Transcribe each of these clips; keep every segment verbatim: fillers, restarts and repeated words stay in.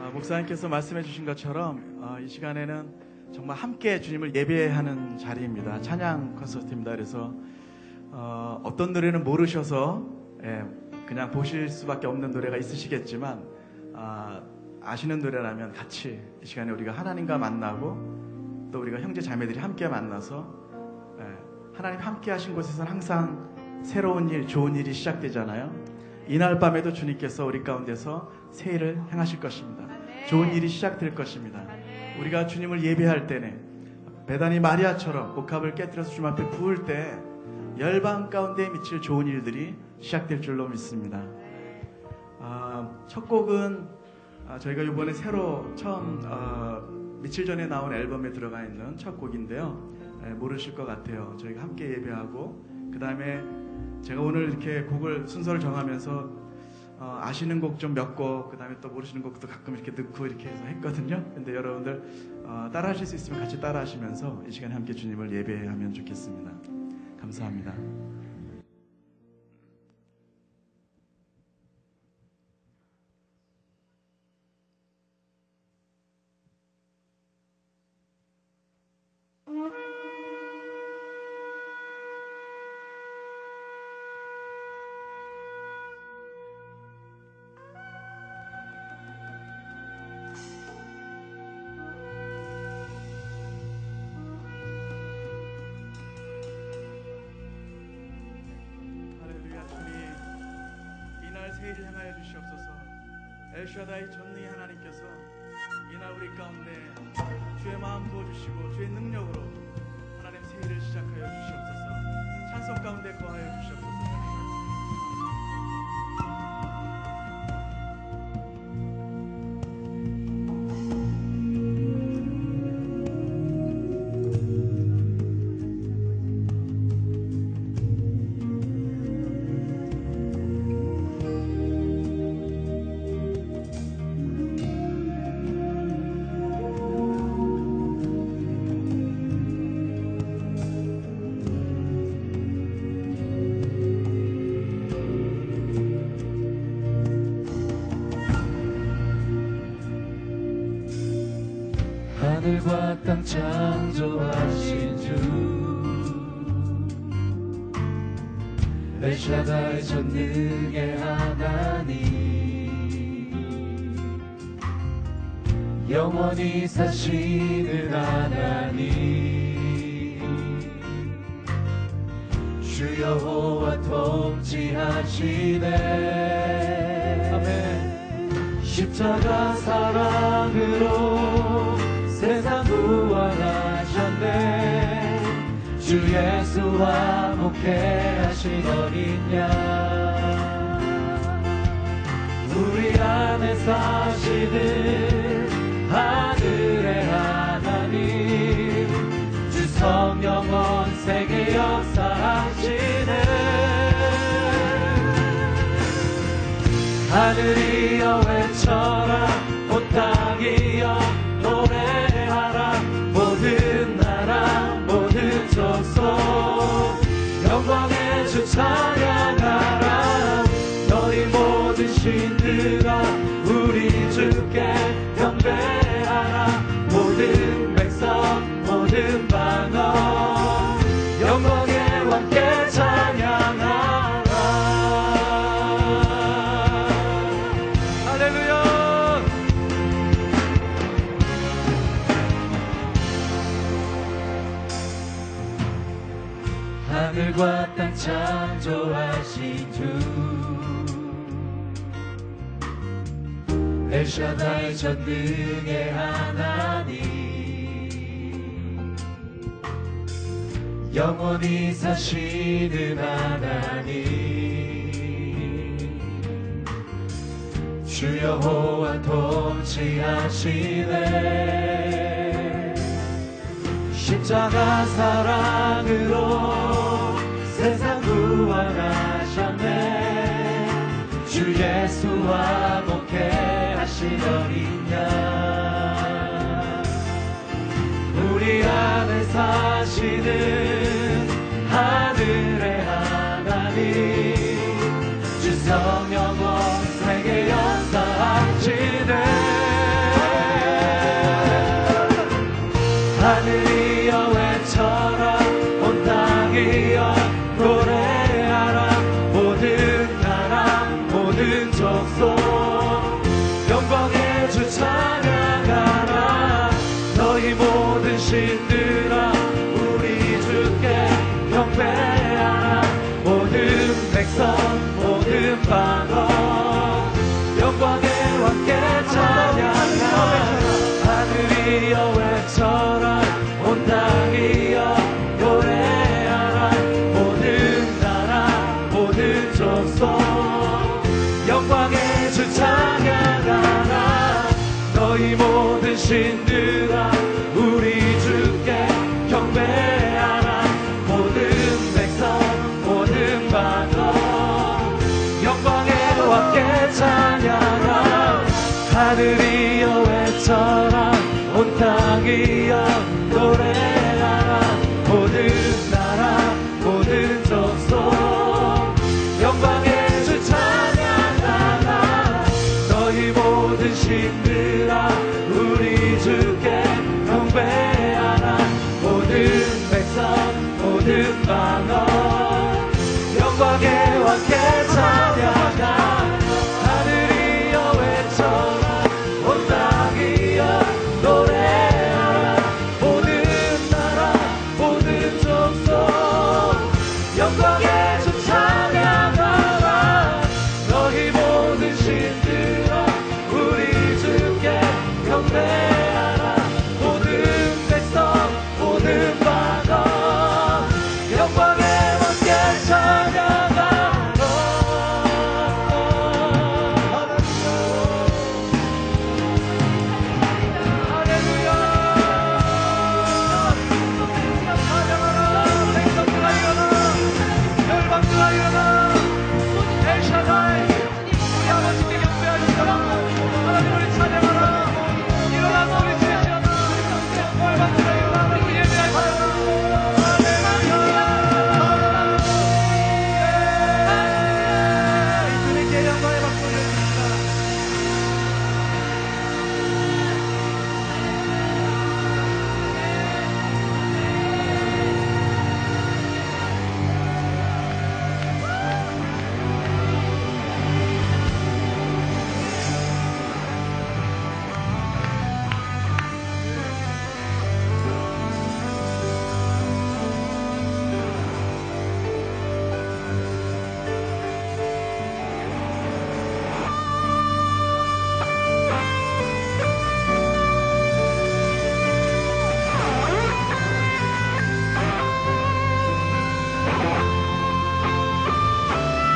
아, 목사님께서 말씀해 주신 것처럼 아, 이 시간에는 정말 함께 주님을 예배하는 자리입니다. 찬양 콘서트입니다. 그래서 어, 어떤 노래는 모르셔서 예, 그냥 보실 수밖에 없는 노래가 있으시겠지만 아, 아시는 노래라면 같이 이 시간에 우리가 하나님과 만나고 또 우리가 형제 자매들이 함께 만나서 예, 하나님 함께 하신 곳에서는 항상 새로운 일, 좋은 일이 시작되잖아요. 이날 밤에도 주님께서 우리 가운데서 새 일을 행하실 것입니다. 아멘. 좋은 일이 시작될 것입니다. 아멘. 우리가 주님을 예배할 때는 베다니 마리아처럼 목합을 깨뜨려서 주님 앞에 부을 때 열방 가운데 미칠 좋은 일들이 시작될 줄로 믿습니다. 아, 첫 곡은 아, 저희가 이번에 새로 처음 아, 며칠 전에 나온 앨범에 들어가 있는 첫 곡인데요. 네, 모르실 것 같아요. 저희가 함께 예배하고 그 다음에 제가 오늘 이렇게 곡을 순서를 정하면서 어, 아시는 곡 좀 몇 곡, 그 다음에 또 모르시는 곡도 가끔 이렇게 넣고 이렇게 해서 했거든요. 근데 여러분들 어, 따라 하실 수 있으면 같이 따라 하시면서 이 시간에 함께 주님을 예배하면 좋겠습니다. 감사합니다. 새해를 향하여 주시옵소서. 엘샤다이 전능의 하나님께서 이날 우리 가운데 주의 마음 부어주시고 주의 능력으로 하나님 새해를 시작하여 주시옵소서. 찬송 가운데 거하여 주시옵소서. 하늘과 땅 창조하신 주 엘샤다이 전능의 하나님, 영원히 사시는 하나님, 주 여호와 통치하시네. 아멘. 십자가 사랑으로 세상 구원하셨네. 주 예수와 목회하신 어린 양, 우리 안에 사시는 하늘의 하나님, 주 성령 온 세계 역사하시네. 하늘이여 외쳐라, 온 땅이여 노래하라, 모든 나라 모든 족속 영광의 주 찬양하라. 너희 모든 신들아 우리 주께 경배하라. 모든 백성 모든 만원 영광의 왕께 찬양하라. 하늘과 땅 창조하신 주 엘샤다이 전능의 하나님, 영원히 사시는 하나님, 주 여호와 통치하시네. 십자가 사랑으로 세상 구원하셨네. 주 예수와 목회하신 어린 양, 우리 안에 사시는 하늘의 하나님, 주 성령 온 세계 신들아 우리 주께 경배하라. 모든 백성 모든 만족 영광에도 함께 찬양하라. 하늘이여 외쳐라 온 땅이여 노래하라. 모든 나라 모든 족속 영광의 주 찬양하라. 너희 모든 신들아 우리 주께 경배하라. 모든 백성 모든 만원 영광의 왕께 찬양하라. 하늘이여 외쳐라 온 땅이여 노래하라. 모든 나라 모든 족속 영광의 주 찬양하라. 너희 모든 신들아 우리 주께 경배하라. 모든 백성 모든 만원 영광의 왕께 찬양하라. 할렐루야. 백성들아 일어나. 열방들아 일어나. 엘샤다이 우리 아버지께 경배하는 사람 하나님 우리 찬양하라. 일어나서 우리 주의 시간 열방들아 일어나. 우리 예배할 사람 할렐루야. 이 주님께 영광의 박수를 드립니다. 세상 모든 민족이 구원을 얻기까지 쉬지 않으시는 하나님,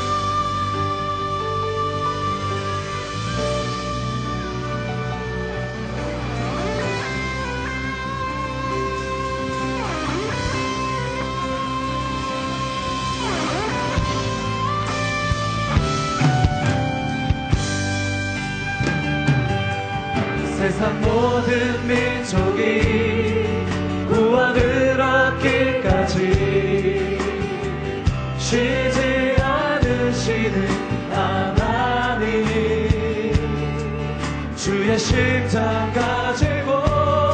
주의 심장 가지고 우리 이제 일어나 주 따르게 하소서.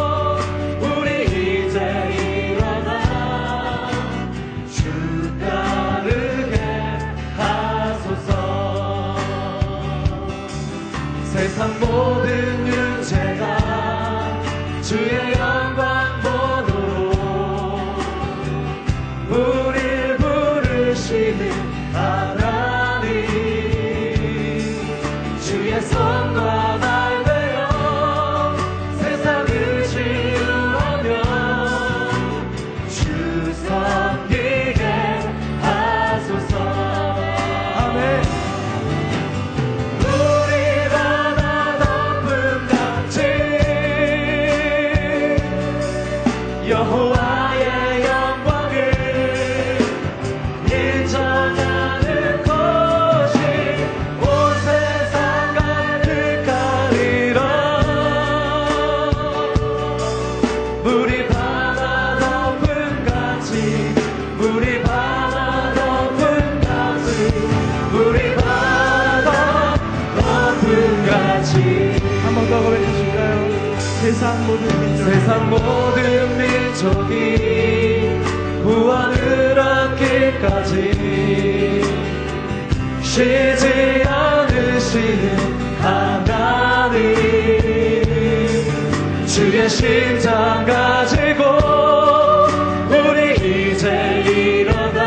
세상 모든 제가 주의 영광 보도록 우릴 부르시는 하나님, 주의 손과 날 되어 세상을 치유하며 주 섬기게 하소서. 아멘. 우리 바다 높은 같이 여호와의 영광을 인정하는 곳이 온 세상 가득하리라. 물이 바다 높은 같이 물이 바다 높은 같이 물이 바다 높은 같이 한 번 더 고백하실까요? 세상 모든 민족 세상 모든 민족이 구원을 얻기까지 쉬지 않으시는 하나님, 주의 심장 가지고 우리 이제 일어나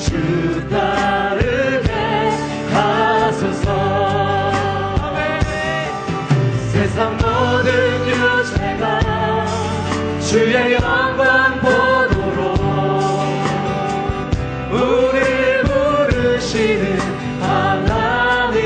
주 따르게 하소서. 세상 모든 유죄가 주의 영광 보도록 우리 부르시는 하나님,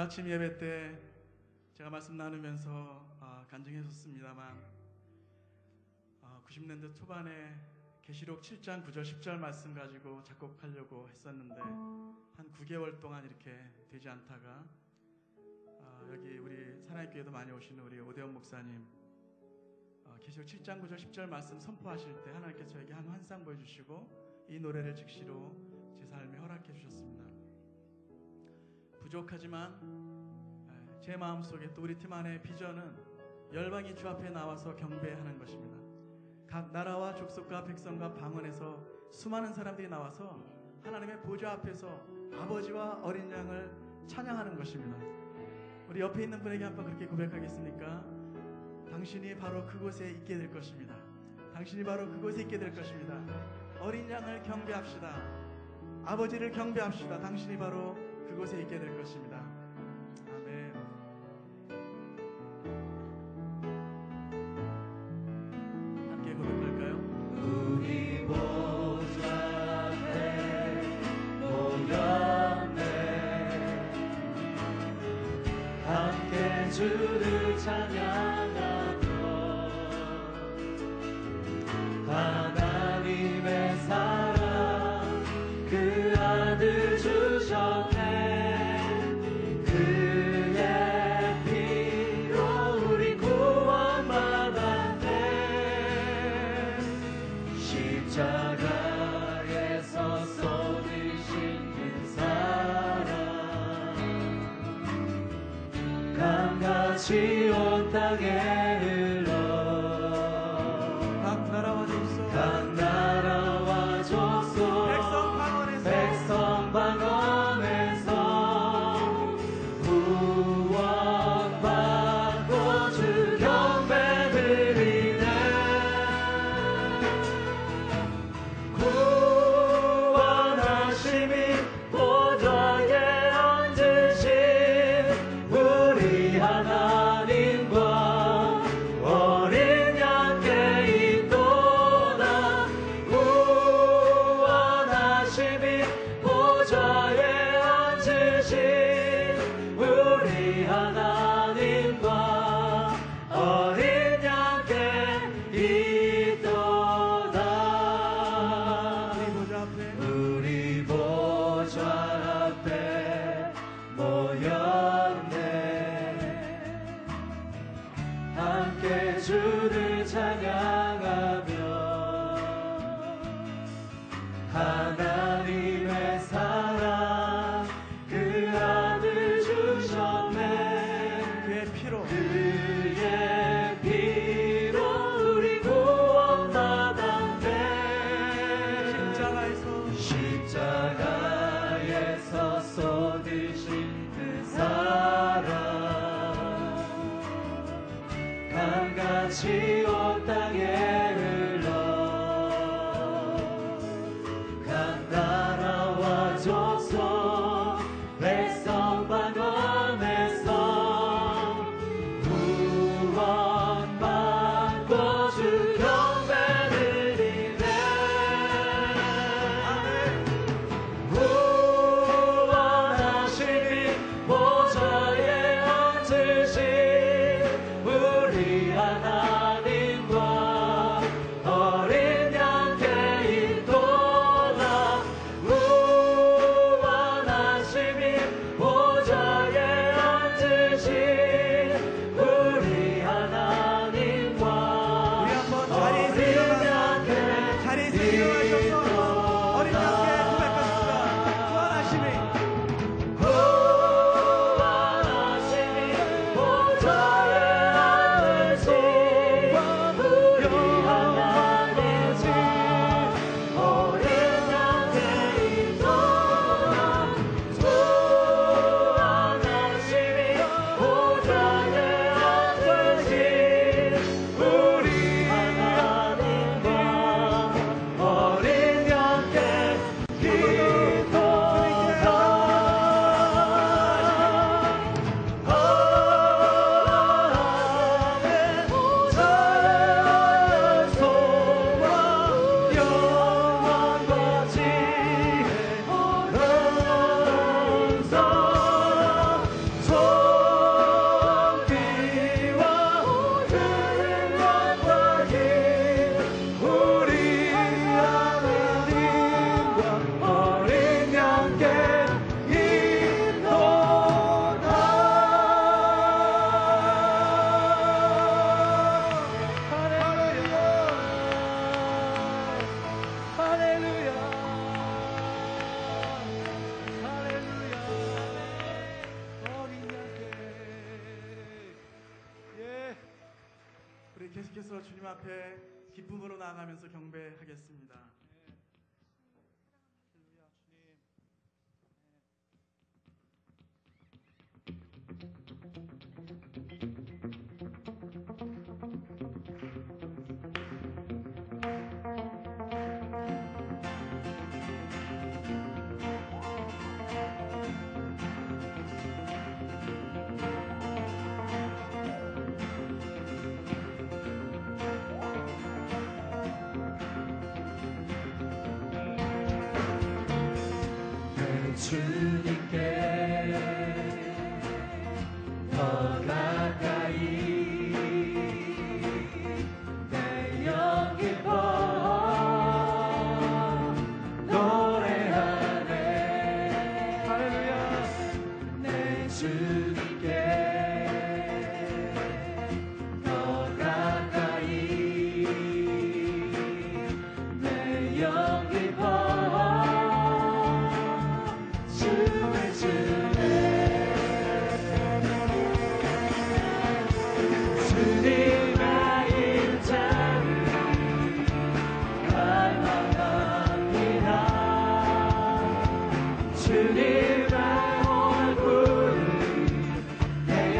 아침 예배 때 제가 말씀 나누면서 간증했었습니다만 구십 년대 초반에 계시록 칠 장 구 절 십 절 말씀 가지고 작곡하려고 했었는데 한 구 개월 동안 이렇게 되지 않다가 여기 우리 사랑의 교회도 많이 오시는 우리 오대원 목사님 계시록 칠 장 구 절 십 절 말씀 선포하실 때 하나님께서 저에게 한 환상 보여주시고 이 노래를 즉시로 제 삶에 허락해 주셨습니다. 부족하지만 제 마음속에 또 우리 팀 안의 비전은 열방이 주 앞에 나와서 경배하는 것입니다. 각 나라와 족속과 백성과 방언에서 수많은 사람들이 나와서 하나님의 보좌 앞에서 아버지와 어린 양을 찬양하는 것입니다. 우리 옆에 있는 분에게 한번 그렇게 고백하겠습니까? 당신이 바로 그곳에 있게 될 것입니다. 당신이 바로 그곳에 있게 될 것입니다. 어린 양을 경배합시다. 아버지를 경배합시다. 당신이 바로 그곳에 있게 될 것입니다. 아멘. 함께 고백할까요? 우리 보좌 앞에 모였네. 함께 주를 찬양하며 하나님의 사랑 그 아들 주셨네. 찬양하네 함께 주를 찬양하며 하나님의 사랑 그 아들 주셨네 그의 피로 그의 피로 우리 구원 받았네 십자가에서 십자가 쏟으신 그 사랑 강같이 온 땅에 흘러 각 나라와 족속 백성 방언에서 구원 받고 주 경배를 드리네 계속해서 주님 앞에 기쁨으로 나아가면서 경배하겠습니다. 네. 주님께 더 가까이 내 영 깊어 노래하네 할렐루야 내 주님께 더 가까이 내 영 깊어 주님의 얼굴 내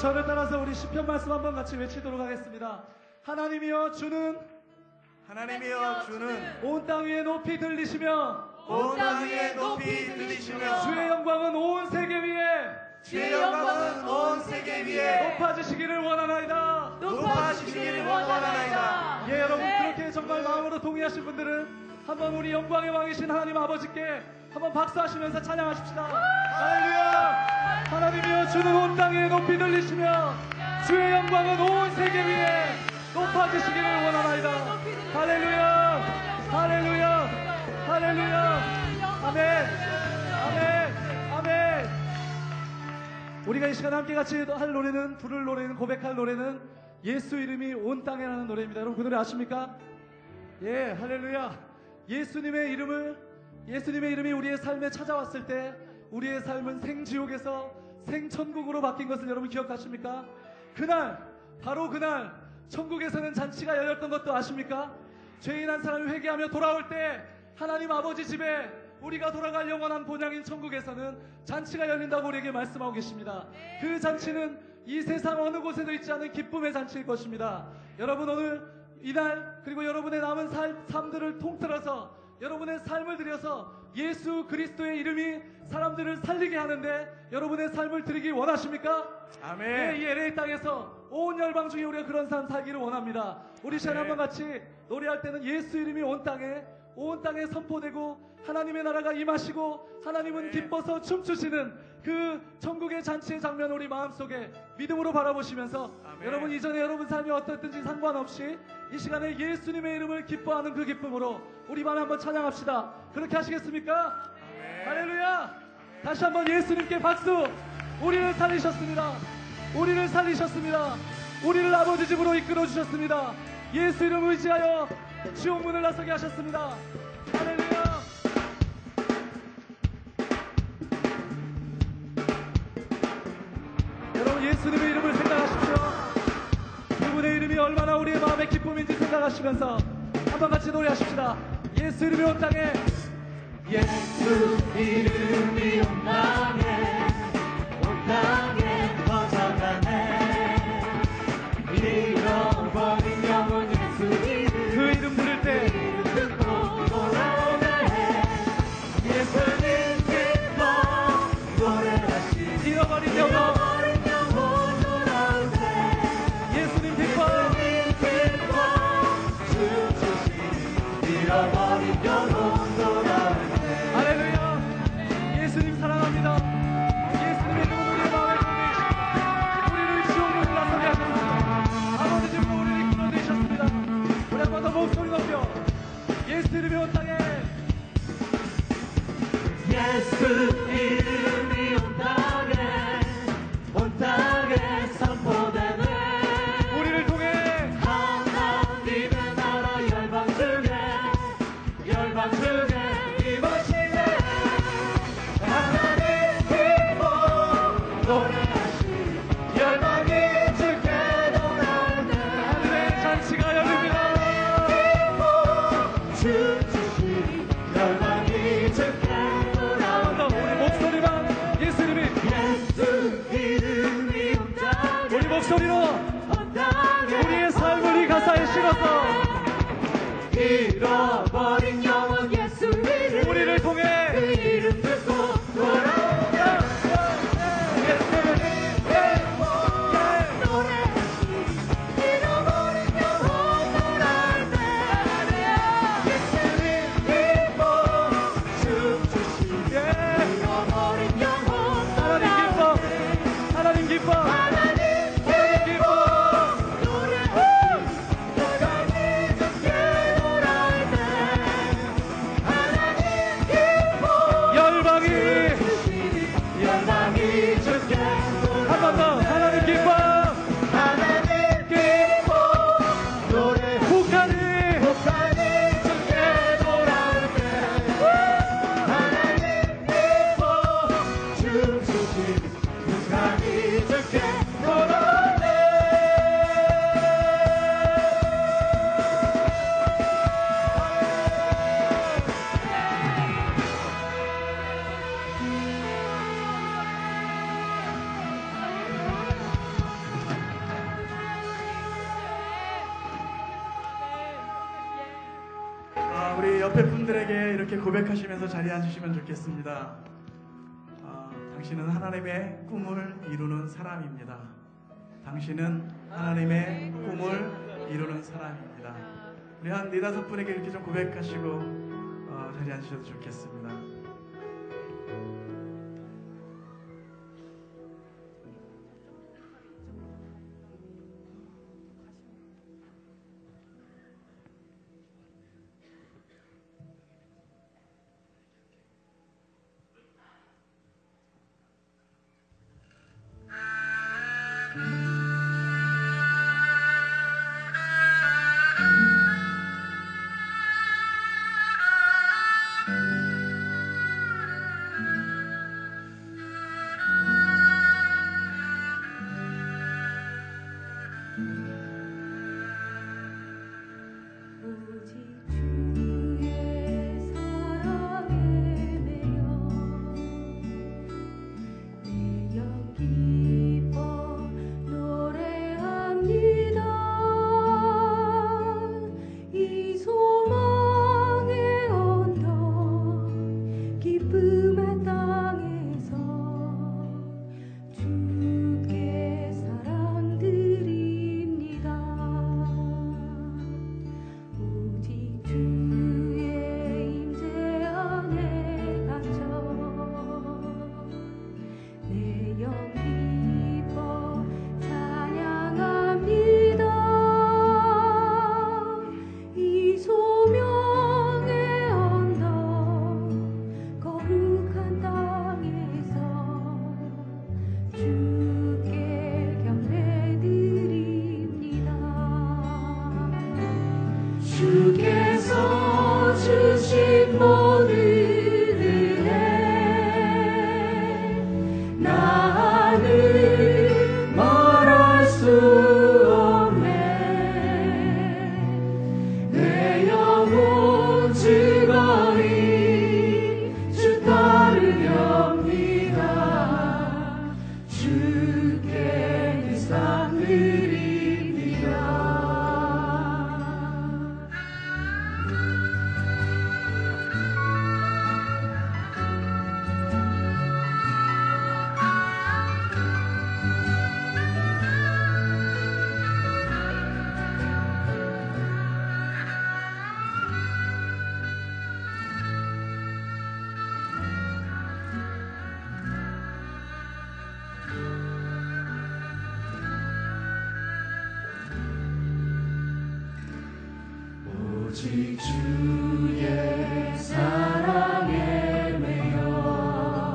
저를 따라서 우리 시편 말씀 한번 같이 외치도록 하겠습니다. 하나님이여 주는 하나님이여 주는 온 땅 위에 높이 들리시며 온 땅 위에 높이 들리시며 주의 영광은 온 세계 위에 주의 영광은 온 세계 위에 높아지시기를 원하나이다. 높아지시기를 원하나이다. 예, 여러분 그렇게 정말 마음으로 동의하신 분들은 한번 우리 영광의 왕이신 하나님 아버지께 한번 박수하시면서 찬양하십시다. 할렐루야. 하나님이여 주는 온 땅에 높이 들리시며 주의 영광은 온 세계 위에 높아지시기를 원하나이다. 할렐루야. 할렐루야. 할렐루야. 아멘. 아멘. 아멘. 우리가 이 시간에 함께 같이 할 노래는 부를 노래는 고백할 노래는 예수 이름이 온 땅에라는 노래입니다. 여러분 그 노래 아십니까? 예. 할렐루야. 예수님의 이름을 예수님의 이름이 우리의 삶에 찾아왔을 때 우리의 삶은 생지옥에서 생천국으로 바뀐 것을 여러분 기억하십니까? 그날 바로 그날 천국에서는 잔치가 열렸던 것도 아십니까? 죄인 한 사람이 회개하며 돌아올 때 하나님 아버지 집에 우리가 돌아갈 영원한 본향인 천국에서는 잔치가 열린다고 우리에게 말씀하고 계십니다. 그 잔치는 이 세상 어느 곳에도 있지 않은 기쁨의 잔치일 것입니다. 여러분 오늘 이날 그리고 여러분의 남은 삶, 삶들을 통틀어서 여러분의 삶을 들여서 예수 그리스도의 이름이 사람들을 살리게 하는데 여러분의 삶을 드리기 원하십니까? 아멘. 네, 이 엘에이 땅에서 온 열방 중에 우리가 그런 삶 살기를 원합니다. 우리 시간 한번 같이 노래할 때는 예수 이름이 온 땅에 온 땅에 선포되고 하나님의 나라가 임하시고 하나님은 아멘. 기뻐서 춤추시는 그 천국의 잔치의 장면 우리 마음속에 믿음으로 바라보시면서 아멘. 여러분 이전에 여러분 삶이 어떻든지 상관없이 이 시간에 예수님의 이름을 기뻐하는 그 기쁨으로 우리 마음에 한번 찬양합시다. 그렇게 하시겠습니까? 아멘. 할렐루야. 다시 한번 예수님께 박수. 우리를 살리셨습니다. 우리를 살리셨습니다. 우리를 아버지 집으로 이끌어 주셨습니다. 예수 이름을 의지하여 지옥 문을 나서게 하셨습니다. 할렐루야. 여러분 예수님의 이름을 생각하십시오. 그분의 이름이 얼마나 우리의 마음의 기쁨인지 생각하시면서 한번 같이 노래하십시다. 예수 이름이 온 땅에 예수 이름이 온 땅에 온 땅에 퍼져가네 잃어버린 영혼 예수 이름 그 이름 부를 때 잃어버린 영혼 예수님 기뻐 잃어버린 영혼 돌아오네. 할렐루야. 예수님 사랑합니다. 예수님의 우리의 마음에 보내시고 우리를 지옥으로 나서게 하셨습니다. 아버지 집으로 우리를 이끌어 내셨습니다. 우리 한 번 더 목소리 높여 잃어버린 영혼 예수 이름, 우리를 통해 그 이름 듣고 돌아온다. 예수님 예수님 노래하시 잃어버린 영혼 돌아올 때 예수님 기쁨 춤추시 잃어버린 영혼 돌아올 때 하나님 기뻐. 고백하시면서 자리에 앉으시면 좋겠습니다. 어, 당신은 하나님의 꿈을 이루는 사람입니다. 당신은 하나님의 꿈을 이루는 사람입니다. 우리 한 네다섯 분에게 이렇게 좀 고백하시고 어, 자리에 앉으셔도 좋겠습니다. 오직 주의 사랑에 매여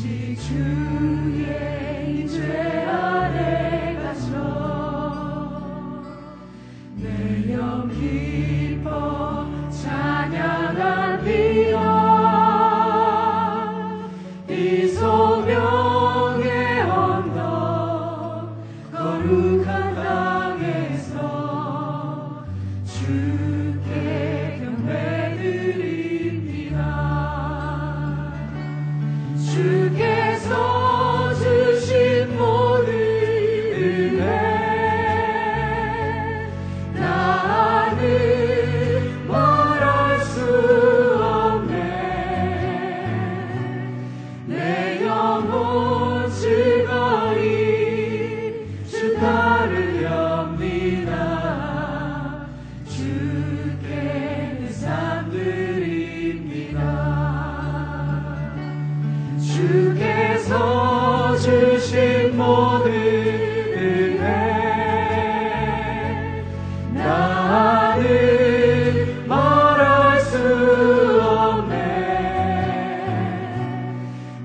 오직 주의 임재 아래 가서 내 영 기뻐 찬양하리라. 이 소명의 언덕 거룩한 땅에서 주께 경배드립니다. 주께서 주신 모든 은혜 나는 말할 수 없네.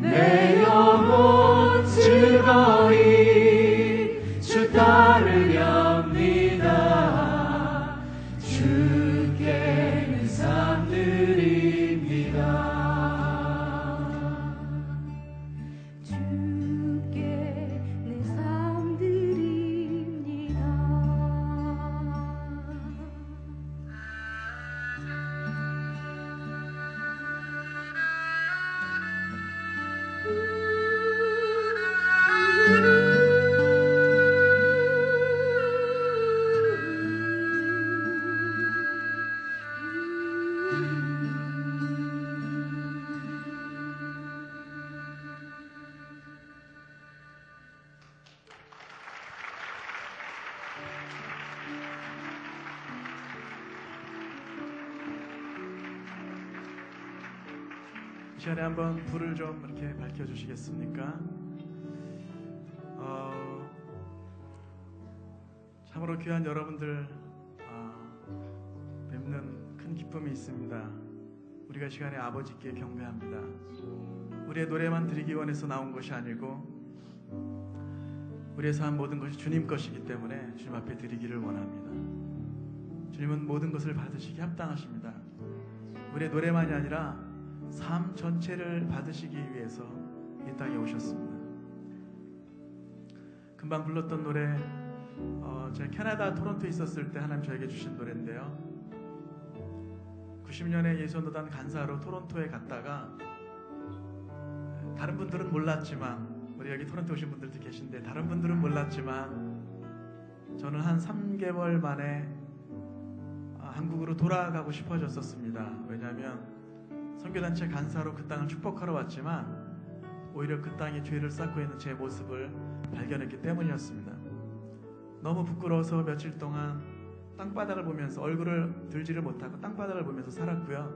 내 영혼 즐거이 주 나를 엽니다. 주께 내 삶 드립니다. 주께서 주신 모든 은혜 나는 말할 수 없네. 내 영혼 즐거이 주 따를 엽니다. 주께 내 삶 드립니다. 주께 내 삶 드립니다. 이 시간에 한번 불을 좀 이렇게 밝혀주시겠습니까? 어, 참으로 귀한 여러분들 어, 뵙는 큰 기쁨이 있습니다. 우리가 이 시간에 아버지께 경배합니다. 우리의 노래만 드리기 원해서 나온 것이 아니고 우리의 삶 모든 것이 주님 것이기 때문에 주님 앞에 드리기를 원합니다. 주님은 모든 것을 받으시기 합당하십니다. 우리의 노래만이 아니라 삶 전체를 받으시기 위해서 이 땅에 오셨습니다. 금방 불렀던 노래 어, 제가 캐나다 토론토에 있었을 때 하나님 저에게 주신 노래인데요, 구십 년에 예수전도단 간사로 토론토에 갔다가 다른 분들은 몰랐지만 우리 여기 토론토 오신 분들도 계신데 다른 분들은 몰랐지만 저는 한 삼 개월 만에 한국으로 돌아가고 싶어졌었습니다. 왜냐하면 선교단체 간사로 그 땅을 축복하러 왔지만 오히려 그 땅에 죄를 쌓고 있는 제 모습을 발견했기 때문이었습니다. 너무 부끄러워서 며칠 동안 땅바닥을 보면서 얼굴을 들지를 못하고 땅바닥을 보면서 살았고요.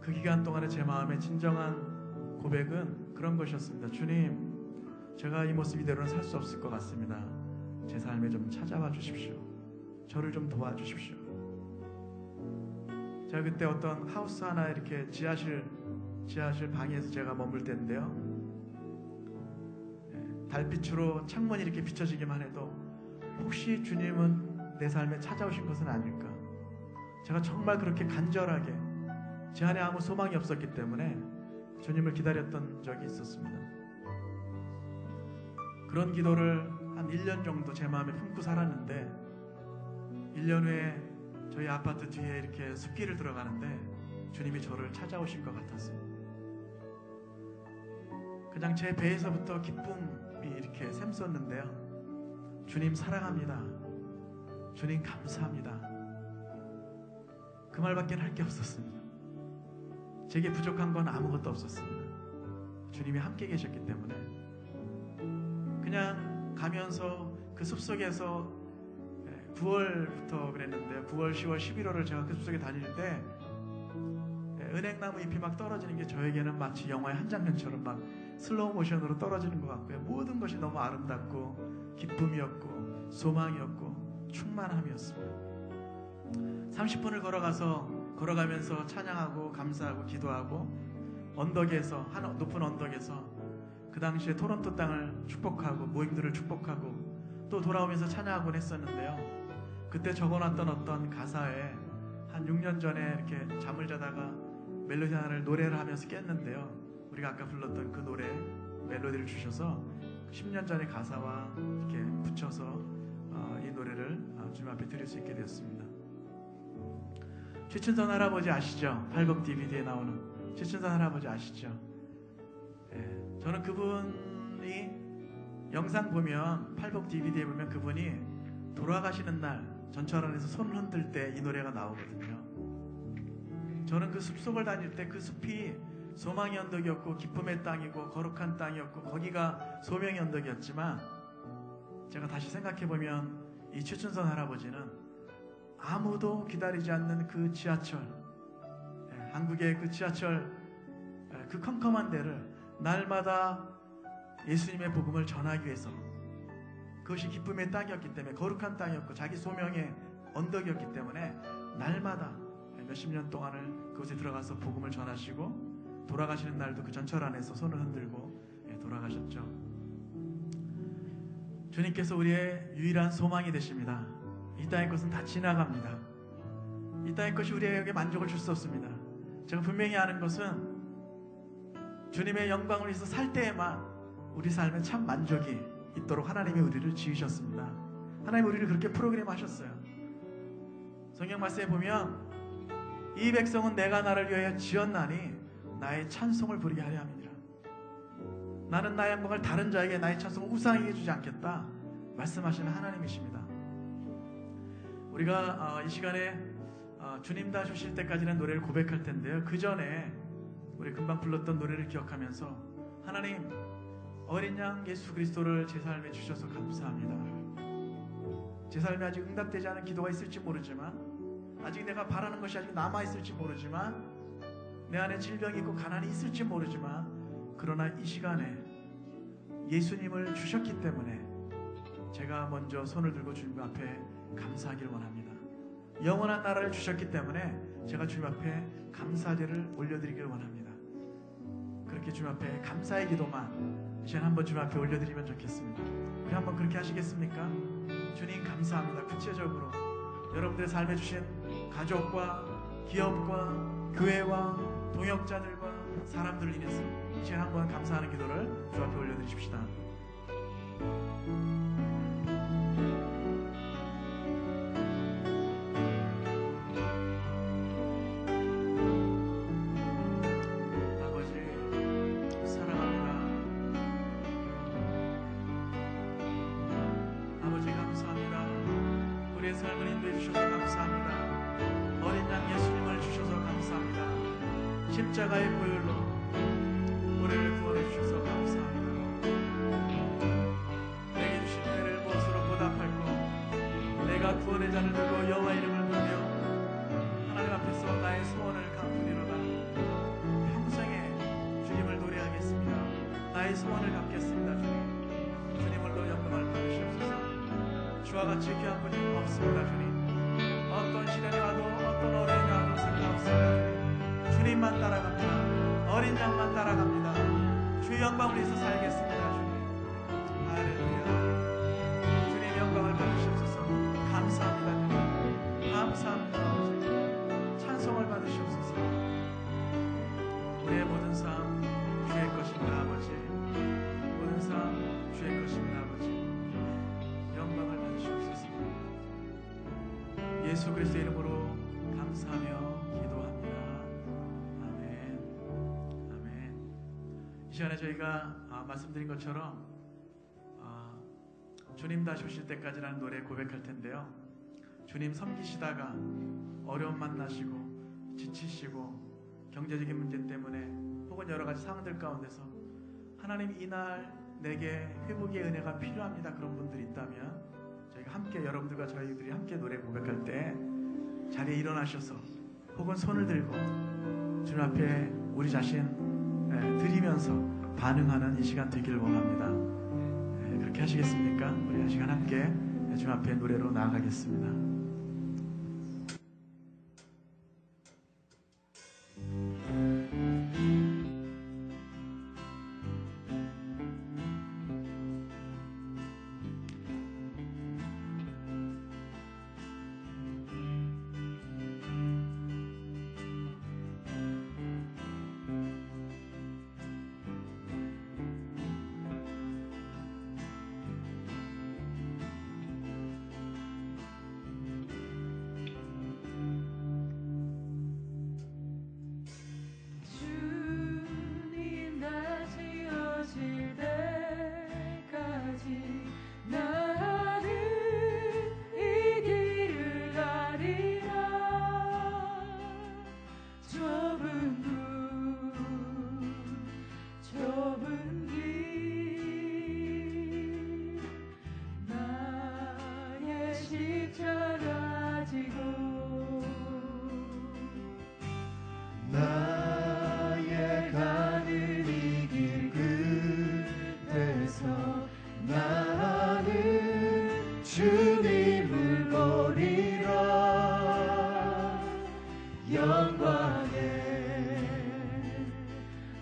그 기간 동안에 제 마음의 진정한 고백은 그런 것이었습니다. 주님, 제가 이 모습 이대로는 살 수 없을 것 같습니다. 제 삶에 좀 찾아와 주십시오. 저를 좀 도와주십시오. 제가 그때 어떤 하우스 하나 이렇게 지하실 지하실 방에서 제가 머물 때인데요, 달빛으로 창문이 이렇게 비춰지기만 해도 혹시 주님은 내 삶에 찾아오신 것은 아닐까, 제가 정말 그렇게 간절하게 제 안에 아무 소망이 없었기 때문에 주님을 기다렸던 적이 있었습니다. 그런 기도를 한 일 년 정도 제 마음에 품고 살았는데 일 년 후에 저희 아파트 뒤에 이렇게 숲길을 들어가는데 주님이 저를 찾아오신 것 같았어요. 그냥 제 배에서부터 기쁨이 이렇게 샘솟는데요, 주님 사랑합니다, 주님 감사합니다, 그 말밖에 할 게 없었습니다. 제게 부족한 건 아무것도 없었습니다. 주님이 함께 계셨기 때문에 그냥 가면서 그 숲속에서 구월부터 그랬는데 구월, 시월, 십일월을 제가 그 숲속에 다닐 때 은행나무 잎이 막 떨어지는 게 저에게는 마치 영화의 한 장면처럼 막 슬로우 모션으로 떨어지는 것 같고요. 모든 것이 너무 아름답고 기쁨이었고 소망이었고 충만함이었습니다. 삼십 분을 걸어가서 걸어가면서 찬양하고 감사하고 기도하고 언덕에서, 한 높은 언덕에서 그 당시에 토론토 땅을 축복하고 모임들을 축복하고 또 돌아오면서 찬양하곤 했었는데요. 그때 적어놨던 어떤 가사에 한 육 년 전에 이렇게 잠을 자다가 멜로디 하나를 노래를 하면서 깼는데요. 우리가 아까 불렀던 그 노래 멜로디를 주셔서 십 년 전의 가사와 이렇게 붙여서 어, 이 노래를 주님 앞에 드릴 수 있게 되었습니다. 최춘선 할아버지 아시죠? 팔 급 디비디에 나오는 최춘선 할아버지 아시죠? 예, 저는 그분이 영상 보면 팔 급 디비디에 보면 그분이 돌아가시는 날 전철 안에서 손을 흔들 때 이 노래가 나오거든요. 저는 그 숲속을 다닐 때 그 숲이 소망의 언덕이었고 기쁨의 땅이고 거룩한 땅이었고 거기가 소명의 언덕이었지만 제가 다시 생각해보면 이 최춘선 할아버지는 아무도 기다리지 않는 그 지하철, 한국의 그 지하철 그 컴컴한 데를 날마다 예수님의 복음을 전하기 위해서, 그것이 기쁨의 땅이었기 때문에 거룩한 땅이었고 자기 소명의 언덕이었기 때문에 날마다 몇십 년 동안을 그곳에 들어가서 복음을 전하시고 돌아가시는 날도 그 전철 안에서 손을 흔들고 돌아가셨죠. 주님께서 우리의 유일한 소망이 되십니다. 이 땅의 것은 다 지나갑니다. 이 땅의 것이 우리에게 만족을 줄 수 없습니다. 제가 분명히 아는 것은 주님의 영광을 위해서 살 때에만 우리 삶에 참 만족이 있도록 하나님이 우리를 지으셨습니다. 하나님 우리를 그렇게 프로그램하셨어요. 성경 말씀에 보면 이 백성은 내가 나를 위하여 지었나니 나의 찬송을 부르게 하려 함이니라. 나는 나의 영광을 다른 자에게 나의 찬송을 우상에게 주지 않겠다 말씀하시는 하나님이십니다. 우리가 이 시간에 주님 다시 오실 때까지는 노래를 고백할 텐데요, 그 전에 우리 금방 불렀던 노래를 기억하면서 하나님 어린 양 예수 그리스도를 제 삶에 주셔서 감사합니다. 제 삶에 아직 응답되지 않은 기도가 있을지 모르지만, 아직 내가 바라는 것이 아직 남아있을지 모르지만, 내 안에 질병이 있고 가난이 있을지 모르지만, 그러나 이 시간에 예수님을 주셨기 때문에 제가 먼저 손을 들고 주님 앞에 감사하기를 원합니다. 영원한 나라를 주셨기 때문에 제가 주님 앞에 감사제를 올려드리기를 원합니다. 그렇게 주님 앞에 감사의 기도만 이제는 한번 주님 앞에 올려드리면 좋겠습니다. 우리 한번 그렇게 하시겠습니까? 주님 감사합니다. 구체적으로 여러분들의 삶에 주신 가족과 기업과 교회와 동역자들과 사람들을 인해서 이제 한번 감사하는 기도를 주 앞에 올려드리십시다. 십자가의 보혈로 우리를 구원해 주셔서 감사합니다. 내게 주신 은혜를 무엇으로 보답할까? 내가 구원의 잔을 들고 여호와 이름을 부르며 하나님 앞에서 나의 소원을 갚으리로다. 평생에 주님을 노래하겠습니다. 나의 소원을 갚겠습니다. 주님, 주님으로 영광을 받으시옵소서. 주와 같이 귀한 분이 없습니다. 주님, 어떤 시련이 와도 어떤 어려움이 와도 상관없습니다. 주님, 주님만 따라갑니다. 어린 양만 따라갑니다. 주의 영광을 위해서 살겠습니다. 주님, 할렐루야. 주님 영광을 받으시옵소서. 감사합니다. 주님, 감사합니다. 아버지, 찬송을 받으시옵소서. 우리의 모든 삶 주의 것입니다. 아버지, 모든 삶 주의 것입니다. 아버지, 영광을 받으시옵소서. 예수 그리스도의 이름으로 감사하며 이 시간에 저희가 말씀드린 것처럼 주님 다시 오실 때까지라는 노래 고백할 텐데요, 주님 섬기시다가 어려움 만나시고 지치시고 경제적인 문제 때문에 혹은 여러 가지 상황들 가운데서 하나님 이날 내게 회복의 은혜가 필요합니다 그런 분들이 있다면, 저희가 함께 여러분들과 저희들이 함께 노래 고백할 때 자리에 일어나셔서 혹은 손을 들고 주님 앞에 우리 자신 네, 드리면서 반응하는 이 시간 되기를 원합니다. 네, 그렇게 하시겠습니까? 우리 한 시간 함께 주님 앞에 노래로 나아가겠습니다.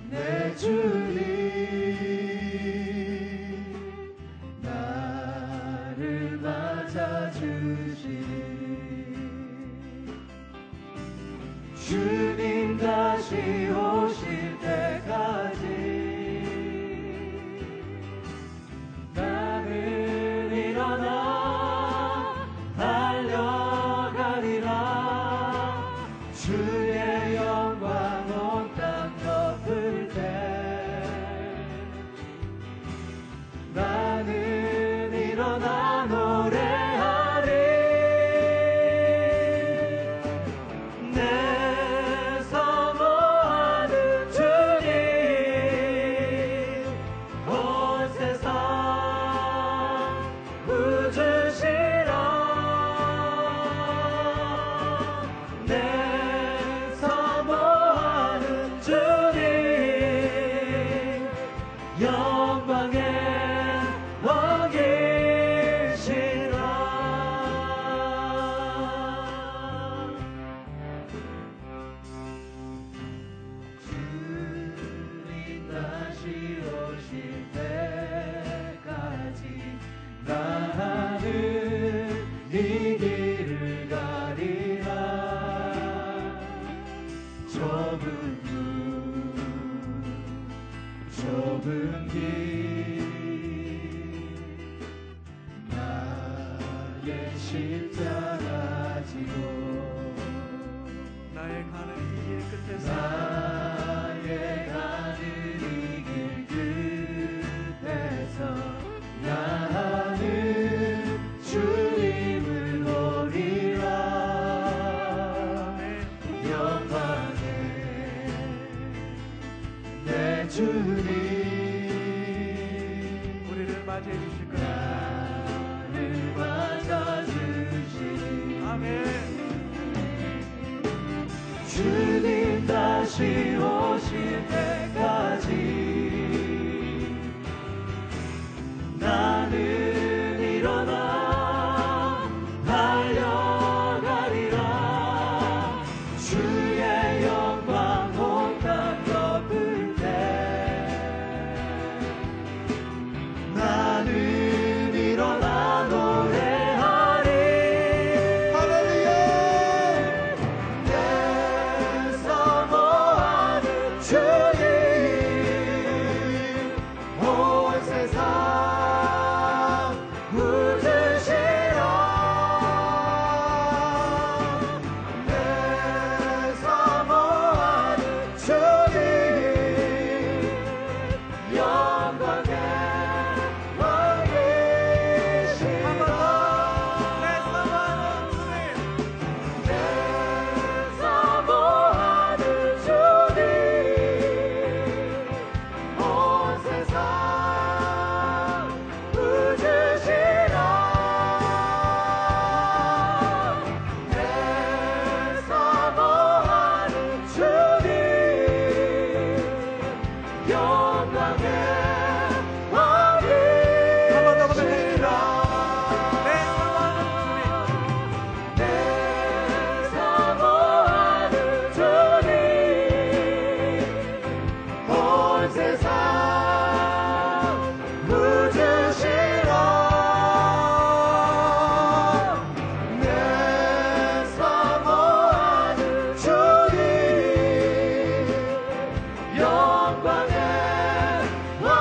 내 주님 나를 맞아주신 주님 다시 오실 때까지 나는 일어나 달려가리라. 주의 영광 온 땅 덮을 때 나는 일어나 노래하리. 내 사모하는 주님 온 세상 부르시라. 내 사모하는 주님 영광에 옮기시라. 주님 다시 오실 때까지 나는 이 길을 가리라. 좁은 길 좁은 길 나의 십자가 지고 나의 가는 이길 끝에서 나의 가는 이길 끝에서 나는 주님을 노리라. 영광에 내 주님 우리를 맞이해 주실 거야. 나를 맞아주신 아멘. 주님 다시 오실 때까지 나는 일어나 달려가리라. 주의 영광 온땅 덮을 때 나는 일어나 노래하리. 할렐루야. 내 사모하는 주님 온 세상 부르시라. 내 사모하는 주님 영광에 옮기시라. 내 사모하는 주님 온 세상 부르시라. 내 사모하는 주님 영광에 한번 더 옮기시라. 내 사모하는 주님 온 세상 부르시라. 내 사모하는 주님 영광에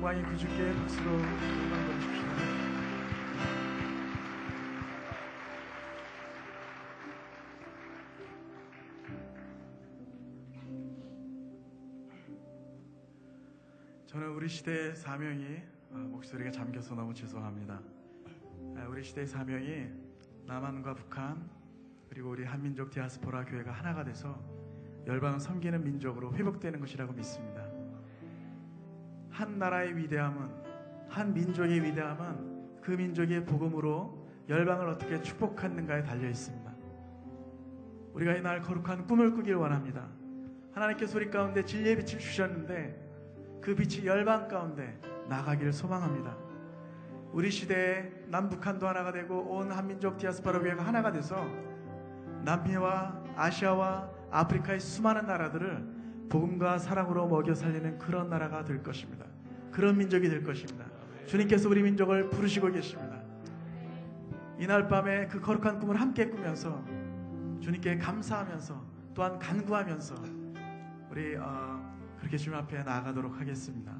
영광이 그 주께 박수로 영광 돌리십시오. 저는 우리 시대의 사명이, 목소리가 잠겨서 너무 죄송합니다. 우리 시대의 사명이 남한과 북한 그리고 우리 한민족 디아스포라 교회가 하나가 돼서 열방을 섬기는 민족으로 회복되는 것이라고 믿습니다. 한 나라의 위대함은, 한 민족의 위대함은 그 민족의 복음으로 열방을 어떻게 축복하는가에 달려 있습니다. 우리가 이날 거룩한 꿈을 꾸길 원합니다. 하나님께서 우리 가운데 진리의 빛을 주셨는데 그 빛이 열방 가운데 나가기를 소망합니다. 우리 시대에 남북한도 하나가 되고 온 한민족 디아스포라 교회가 하나가 돼서 남미와 아시아와 아프리카의 수많은 나라들을 복음과 사랑으로 먹여 살리는 그런 나라가 될 것입니다. 그런 민족이 될 것입니다. 주님께서 우리 민족을 부르시고 계십니다. 이날 밤에 그 거룩한 꿈을 함께 꾸면서 주님께 감사하면서 또한 간구하면서 우리 어, 그렇게 주님 앞에 나아가도록 하겠습니다.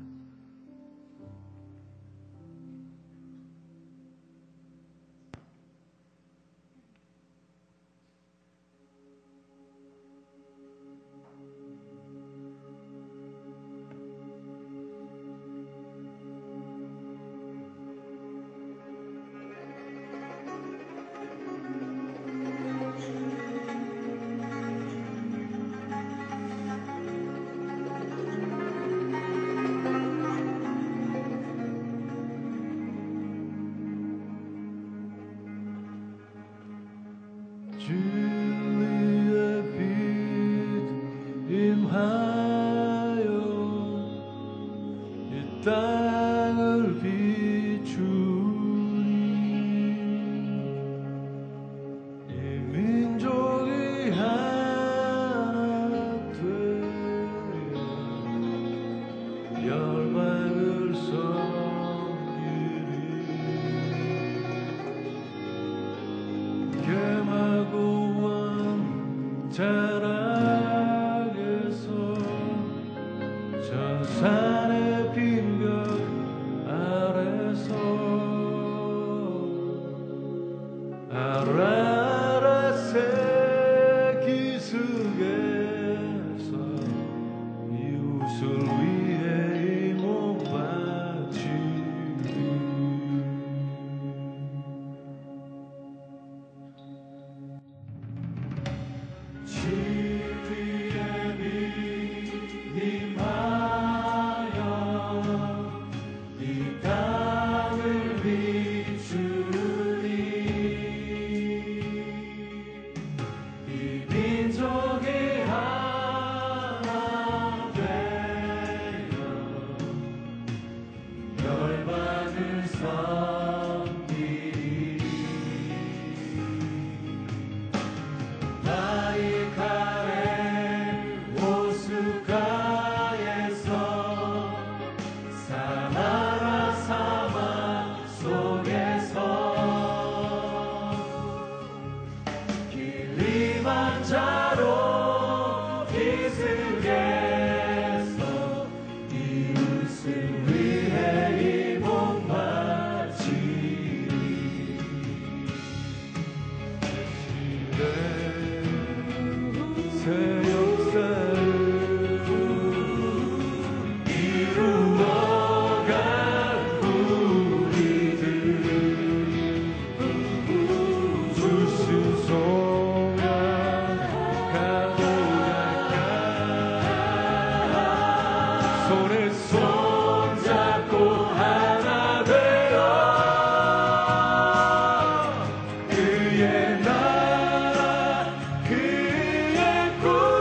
그의 나라 그의 꿈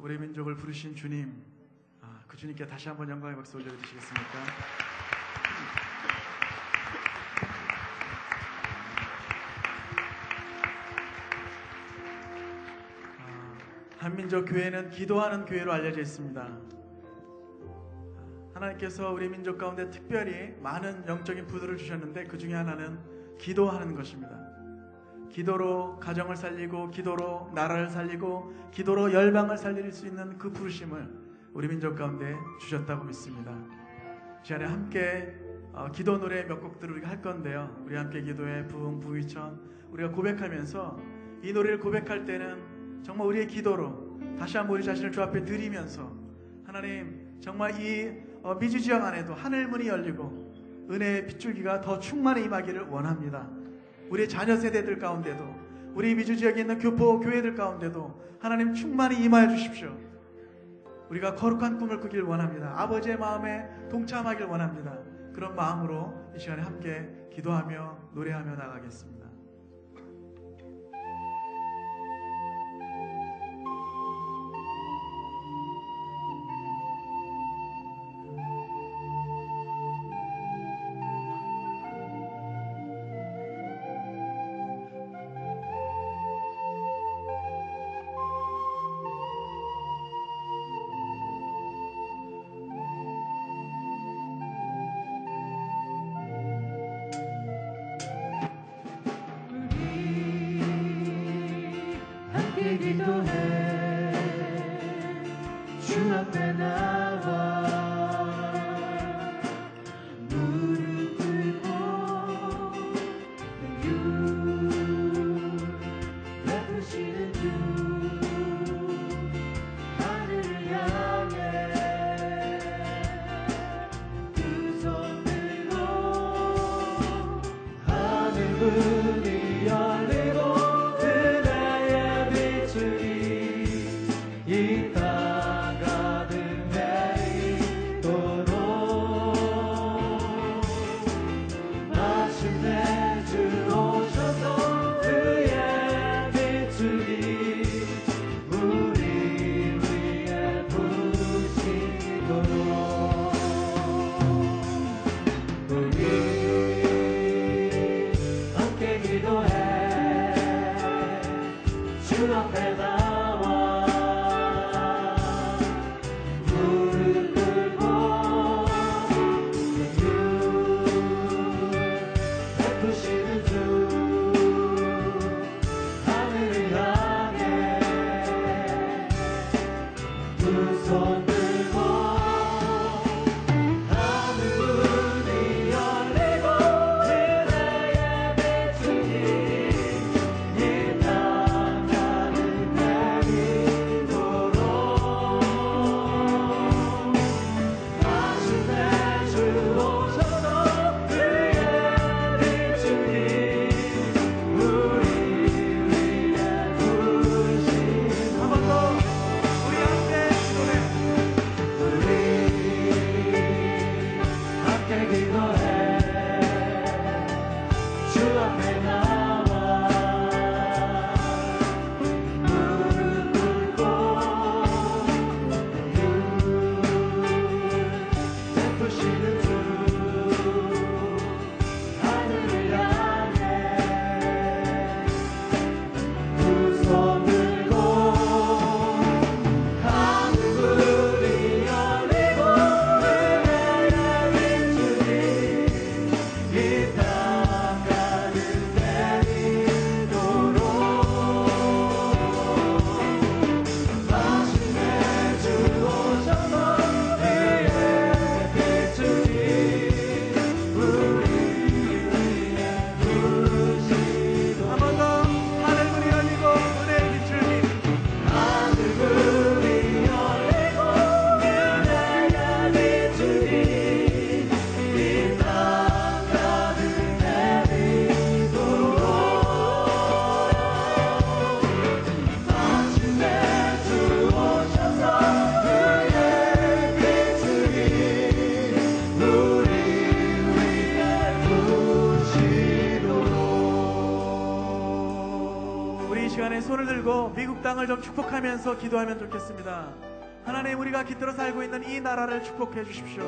우리 민족을 부르신 주님, 아, 그 주님께 다시 한번 영광의 박수 올려주시겠습니까? 아, 한민족 교회는 기도하는 교회로 알려져 있습니다. 하나님께서 우리 민족 가운데 특별히 많은 영적인 부도를 주셨는데 그 중에 하나는 기도하는 것입니다. 기도로 가정을 살리고, 기도로 나라를 살리고, 기도로 열방을 살릴 수 있는 그 부르심을 우리 민족 가운데 주셨다고 믿습니다. 시간에 함께 어, 기도 노래 몇 곡들을 우리가 할 건데요, 우리 함께 기도해 부흥 부위천 우리가 고백하면서 이 노래를 고백할 때는 정말 우리의 기도로 다시 한번 우리 자신을 주 앞에 드리면서, 하나님 정말 이 어, 미주 지역 안에도 하늘문이 열리고 은혜의 빗줄기가 더 충만히 임하기를 원합니다. 우리 자녀 세대들 가운데도, 우리 미주 지역에 있는 교포 교회들 가운데도 하나님 충만히 임하여 주십시오. 우리가 거룩한 꿈을 꾸길 원합니다. 아버지의 마음에 동참하길 원합니다. 그런 마음으로 이 시간에 함께 기도하며 노래하며 나가겠습니다. 우리 이 시간에 손을 들고 미국 땅을 좀 축복하면서 기도하면 좋겠습니다. 하나님, 우리가 깃들어 살고 있는 이 나라를 축복해 주십시오.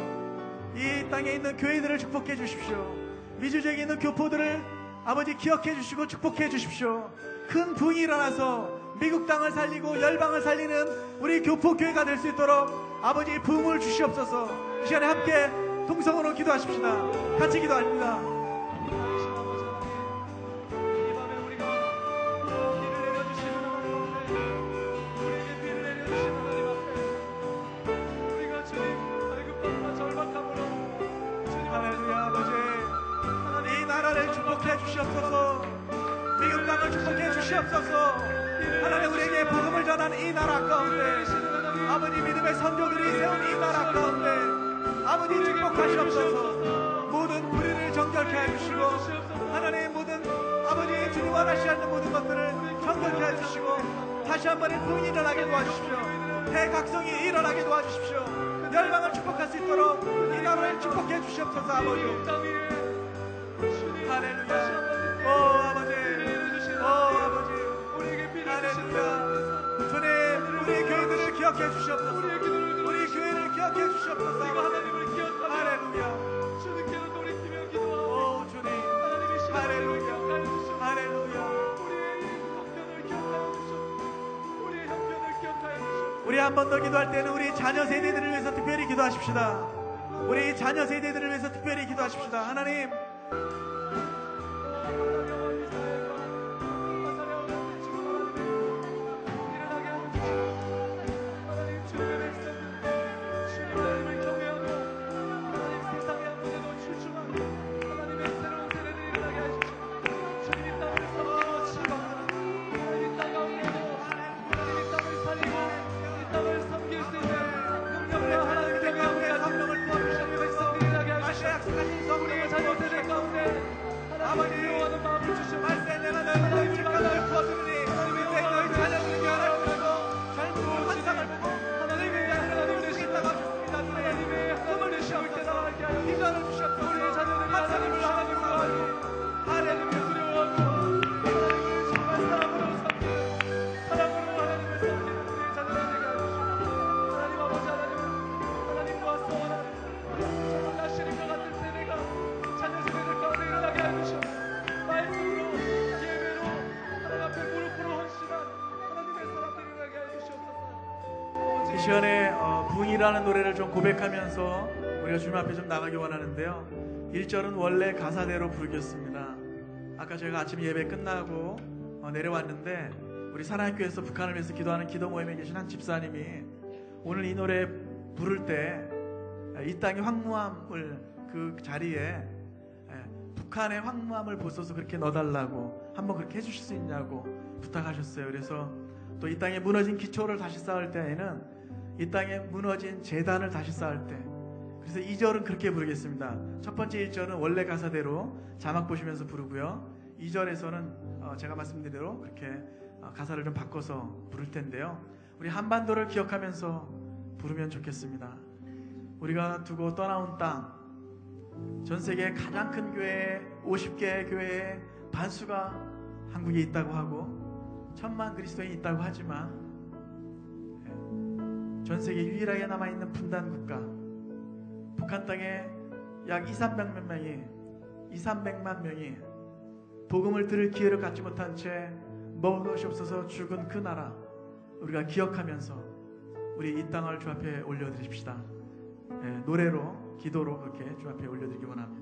이 땅에 있는 교회들을 축복해 주십시오. 미주지역에 있는 교포들을 아버지 기억해 주시고 축복해 주십시오. 큰 붕이 일어나서 미국 땅을 살리고 열방을 살리는 우리 교포교회가 될 수 있도록 아버지 부흥을 주시옵소서. 이 시간에 함께 통성으로 기도하십시다. 같이 기도합니다. 기도할 때는 우리 자녀 세대들을 위해서 특별히 기도하십시다. 우리 자녀 세대들을 위해서 특별히 기도하십시다. 하나님, 라는 노래를 좀 고백하면서 우리가 주님 앞에 좀 나가기 원하는데요. 일 절은 원래 가사대로 부르겠습니다. 아까 저희가 아침 예배 끝나고 내려왔는데 우리 사랑학교에서 북한을 위해서 기도하는 기도 모임에 계신 한 집사님이 오늘 이 노래 부를 때 이 땅의 황무함을 그 자리에 북한의 황무함을 보소서 그렇게 넣어달라고 한번 그렇게 해주실 수 있냐고 부탁하셨어요. 그래서 또 이 땅에 무너진 기초를 다시 쌓을 때에는 이 땅에 무너진 재단을 다시 쌓을 때, 그래서 이 절은 그렇게 부르겠습니다. 첫 번째 일 절은 원래 가사대로 자막 보시면서 부르고요, 이 절에서는 제가 말씀드린 대로 그렇게 가사를 좀 바꿔서 부를 텐데요, 우리 한반도를 기억하면서 부르면 좋겠습니다. 우리가 두고 떠나온 땅, 전 세계 가장 큰 교회, 오십 개의 교회의 반수가 한국에 있다고 하고 천만 그리스도인이 있다고 하지만 전 세계 유일하게 남아있는 분단 국가, 북한 땅에 약 이삼백만 명이, 이삼백만 명이 복음을 들을 기회를 갖지 못한 채 먹을 것이 없어서 죽은 그 나라, 우리가 기억하면서 우리 이 땅을 주 앞에 올려드립시다. 네, 노래로, 기도로 그렇게 주 앞에 올려드리기 원합니다.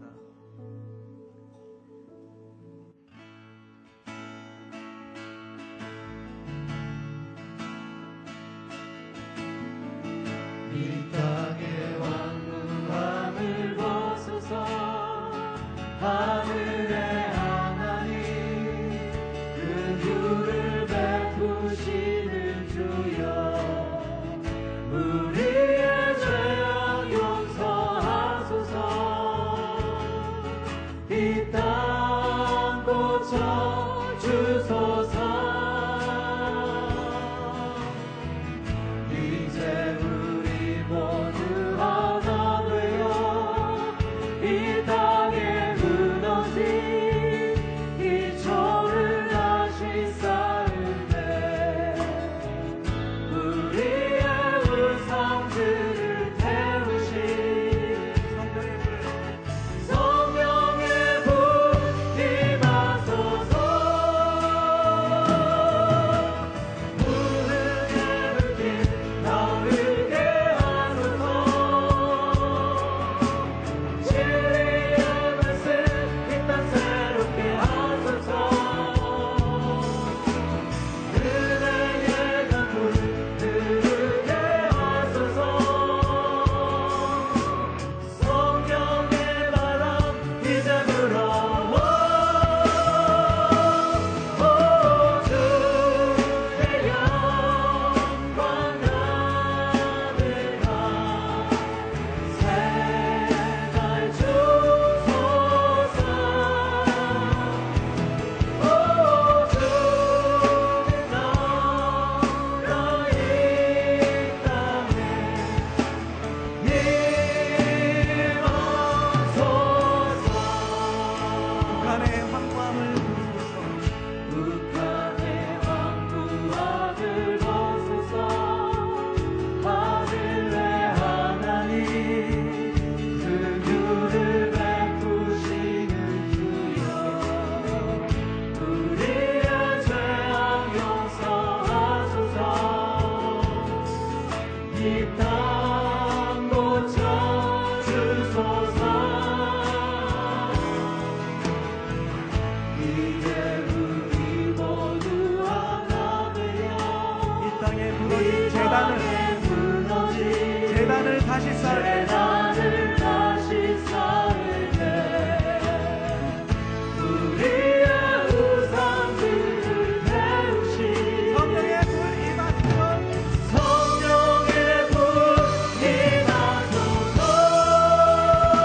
우리의 죄악 용서하소서. 다시 쌓을 때 다시 쌓을 때 우리의 우상들을 태우신 성령의 불이 나서 성령의 불이 나서 구름의 불이 떠오르게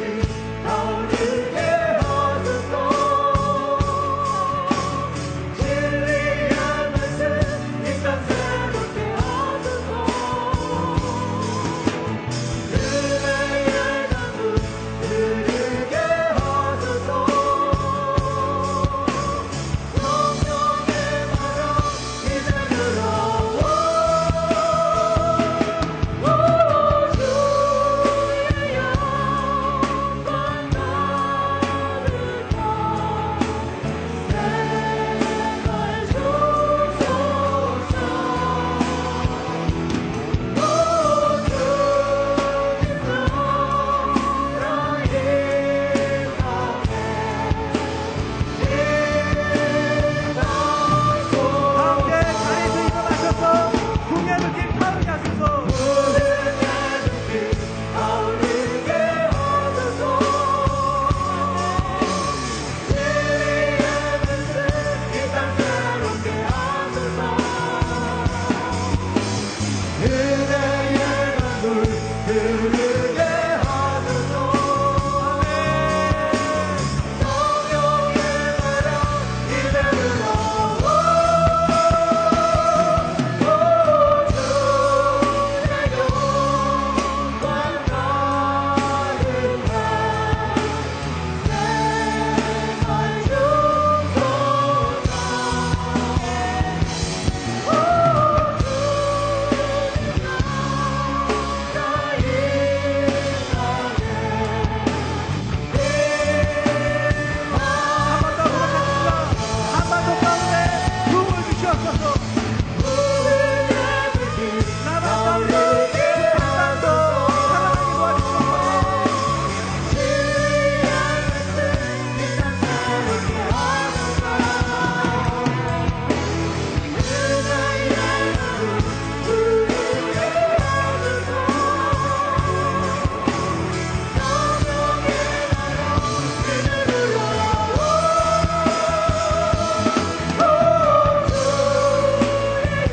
하소서 진리의 말씀 이 땅 새롭게 하소서 은혜의 강물 흐르게 하소서 성령의 바람 이제 들어와 오 주의 영광 가득한 내발 주소서 오 주님 나의 밤에 이달고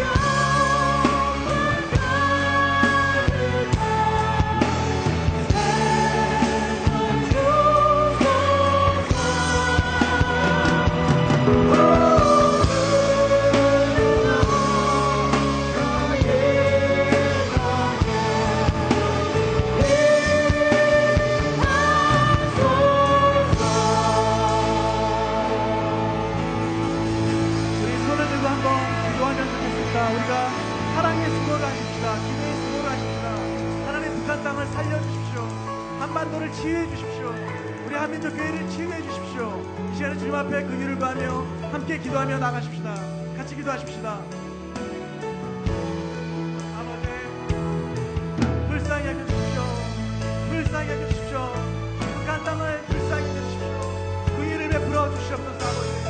함께 자리에서 일어나셔서 궁예를 깊이 바르게 하소서 구름의 눈빛 떠오르게 하소서 진리의 말씀 이 땅 새롭게 하소서 은혜의 강물 흐르게 하소서 아멘 성령의 바람 이제 불어오 주의 영광 가득한 내발 주소서 오 주님 나의 한 번 더 부탁드립니다. 한 번 더 가운데 구을 주시옵소서 나만 가운데 한 번 더 사랑하게 도와주시옵소서 우리 손을 들고 한번 기도하면 좋겠습니다. 우리가 사랑의 수고를 하십시다. 기도의 수고를 하십시다. 하나님 북한 땅을 살려주십시오. 한반도를 치유해 주십시오. 우리 한민족 교회를 치유해 주십시오. 이 시간에 주님 앞에 긍휼을 구하며 함께 기도하며 나가십시다. 같이 기도하십시다. 아버지 불쌍히 여겨주십시오. 불쌍히 여겨주십시오. 북한 땅을 불쌍히 여겨주십시오. 긍휼을 베풀어 주시옵소서 아버지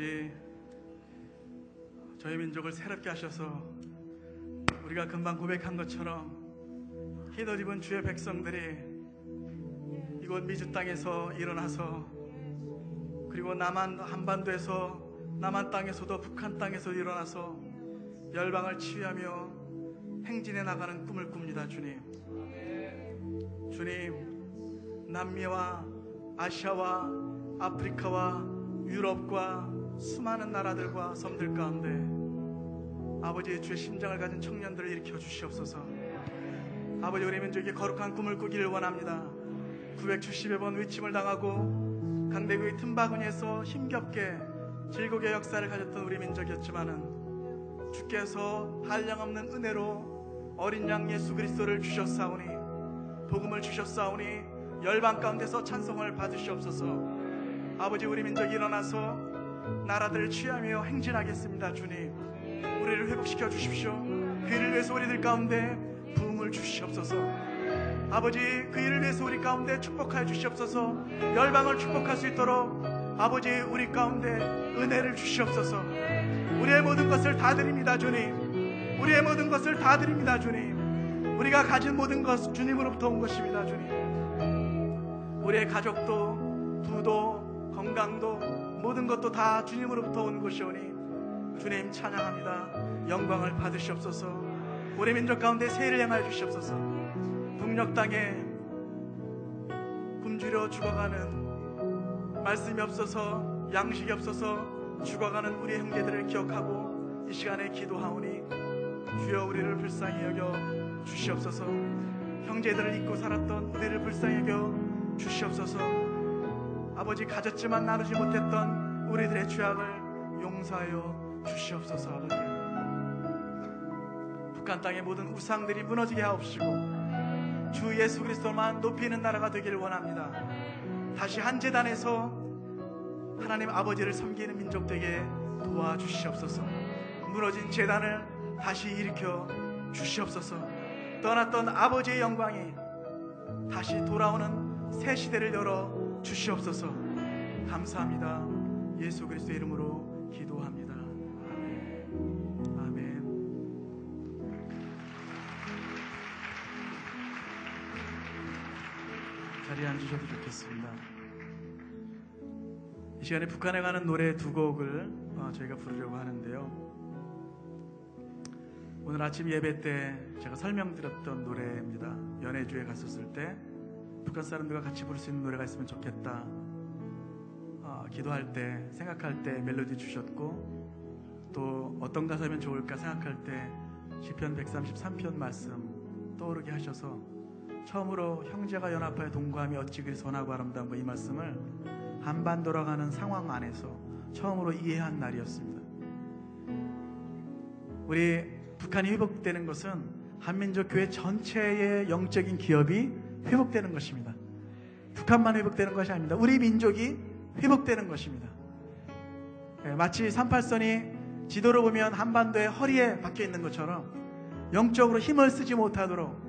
아버지, 저희 민족을 새롭게 하셔서 우리가 금방 고백한 것처럼 흰옷 입은 주의 백성들이 이곳 미주 땅에서 일어나서, 그리고 남한 한반도에서, 남한 땅에서도 북한 땅에서 일어나서 열방을 치유하며 행진해 나가는 꿈을 꿉니다. 주님, 주님, 남미와 아시아와 아프리카와 유럽과 수많은 나라들과 섬들 가운데 아버지의 주의 심장을 가진 청년들을 일으켜 주시옵소서. 아버지, 우리 민족이 거룩한 꿈을 꾸기를 원합니다. 구백칠십여 번 위침을 당하고 강대국의 틈바구니에서 힘겹게 질곡의 역사를 가졌던 우리 민족이었지만은, 주께서 한량없는 은혜로 어린 양 예수 그리스도를 주셨사오니, 복음을 주셨사오니 열방 가운데서 찬송을 받으시옵소서. 아버지, 우리 민족이 일어나서 나라들을 취하며 행진하겠습니다. 주님, 우리를 회복시켜 주십시오. 그 일을 위해서 우리들 가운데 부흥을 주시옵소서. 아버지, 그 일을 위해서 우리 가운데 축복하여 주시옵소서. 열방을 축복할 수 있도록 아버지, 우리 가운데 은혜를 주시옵소서. 우리의 모든 것을 다 드립니다. 주님, 우리의 모든 것을 다 드립니다. 주님, 우리가 가진 모든 것은 주님으로부터 온 것입니다. 주님, 우리의 가족도, 부도, 건강도, 모든 것도 다 주님으로부터 온 것이오니 주님 찬양합니다. 영광을 받으시옵소서. 우리 민족 가운데 세일을 향하여 주시옵소서. 북녘 땅에 굶주려 죽어가는, 말씀이 없어서 양식이 없어서 죽어가는 우리의 형제들을 기억하고 이 시간에 기도하오니 주여, 우리를 불쌍히 여겨 주시옵소서. 형제들을 잊고 살았던 우리를 불쌍히 여겨 주시옵소서. 아버지, 가졌지만 나누지 못했던 우리들의 죄악을 용서하여 주시옵소서. 아버지, 북한 땅의 모든 우상들이 무너지게 하옵시고 주 예수 그리스도만 높이는 나라가 되기를 원합니다. 다시 한 재단에서 하나님 아버지를 섬기는 민족 되게 도와주시옵소서. 무너진 재단을 다시 일으켜 주시옵소서. 떠났던 아버지의 영광이 다시 돌아오는 새 시대를 열어 주시옵소서. 감사합니다. 예수 그리스도 이름으로 기도합니다. 자리에 앉으셔도 좋겠습니다. 이 시간에 북한에 가는 노래 두 곡을 저희가 부르려고 하는데요, 오늘 아침 예배 때 제가 설명드렸던 노래입니다. 연해주에 갔었을 때 북한 사람들과 같이 부를 수 있는 노래가 있으면 좋겠다, 어, 기도할 때, 생각할 때 멜로디 주셨고, 또 어떤 가사면 좋을까 생각할 때 시편 백삼십삼 편 말씀 떠오르게 하셔서 처음으로 형제가 연합하여 동거함이 어찌 그리 선하고 아름다운 이 말씀을 한반도로 가는 상황 안에서 처음으로 이해한 날이었습니다. 우리 북한이 회복되는 것은 한민족 교회 전체의 영적인 기업이 회복되는 것입니다. 북한만 회복되는 것이 아닙니다. 우리 민족이 회복되는 것입니다. 마치 삼팔선이 지도로 보면 한반도의 허리에 박혀있는 것처럼 영적으로 힘을 쓰지 못하도록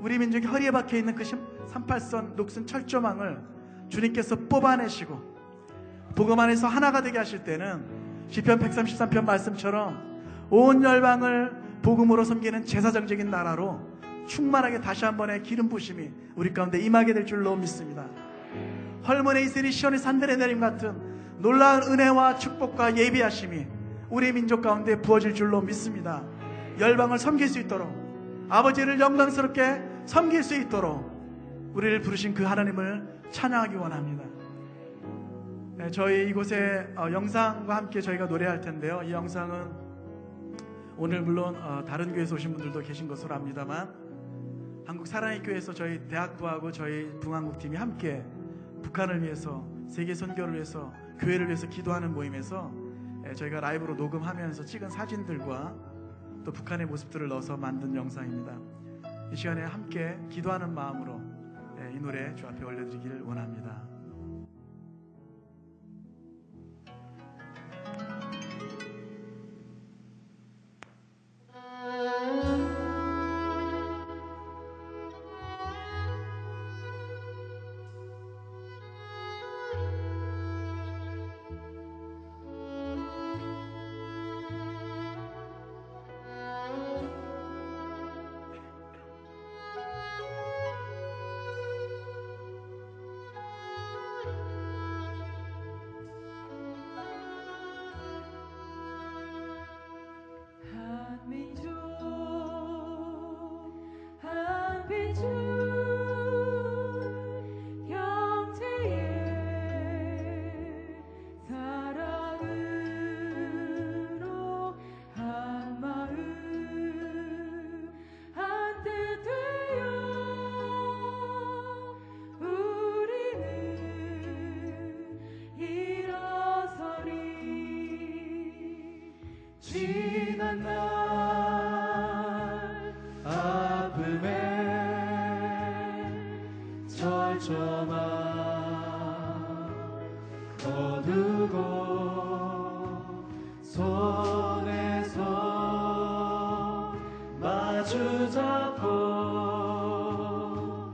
우리 민족이 허리에 박혀있는 그 삼팔선 녹슨 철조망을 주님께서 뽑아내시고 복음 안에서 하나가 되게 하실 때는 시편 백삼십삼 편 말씀처럼 온 열방을 복음으로 섬기는 제사장적인 나라로 충만하게 다시 한 번의 기름 부심이 우리 가운데 임하게 될 줄로 믿습니다. 헐문의 이슬이 시온의 산들에 내림 같은 놀라운 은혜와 축복과 예비하심이 우리 민족 가운데 부어질 줄로 믿습니다. 열방을 섬길 수 있도록, 아버지를 영광스럽게 섬길 수 있도록 우리를 부르신 그 하나님을 찬양하기 원합니다. 네, 저희 이곳에 어, 영상과 함께 저희가 노래할 텐데요, 이 영상은 오늘 물론 어, 다른 교회에서 오신 분들도 계신 것으로 압니다만, 한국 사랑의 교회에서 저희 대학부하고 저희 동한국팀이 함께 북한을 위해서, 세계 선교를 위해서, 교회를 위해서 기도하는 모임에서 에, 저희가 라이브로 녹음하면서 찍은 사진들과 또 북한의 모습들을 넣어서 만든 영상입니다. 이 시간에 함께 기도하는 마음으로 이 노래 주 앞에 올려드리기를 원합니다. 지난 날 아픔에 철저만 거두고 손에서 마주 잡고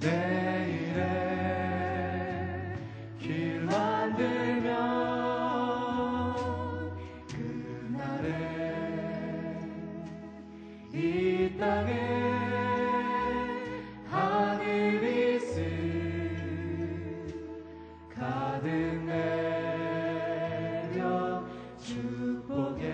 내일의 길 만들면 이 땅에 하늘이 가득 내려 축복의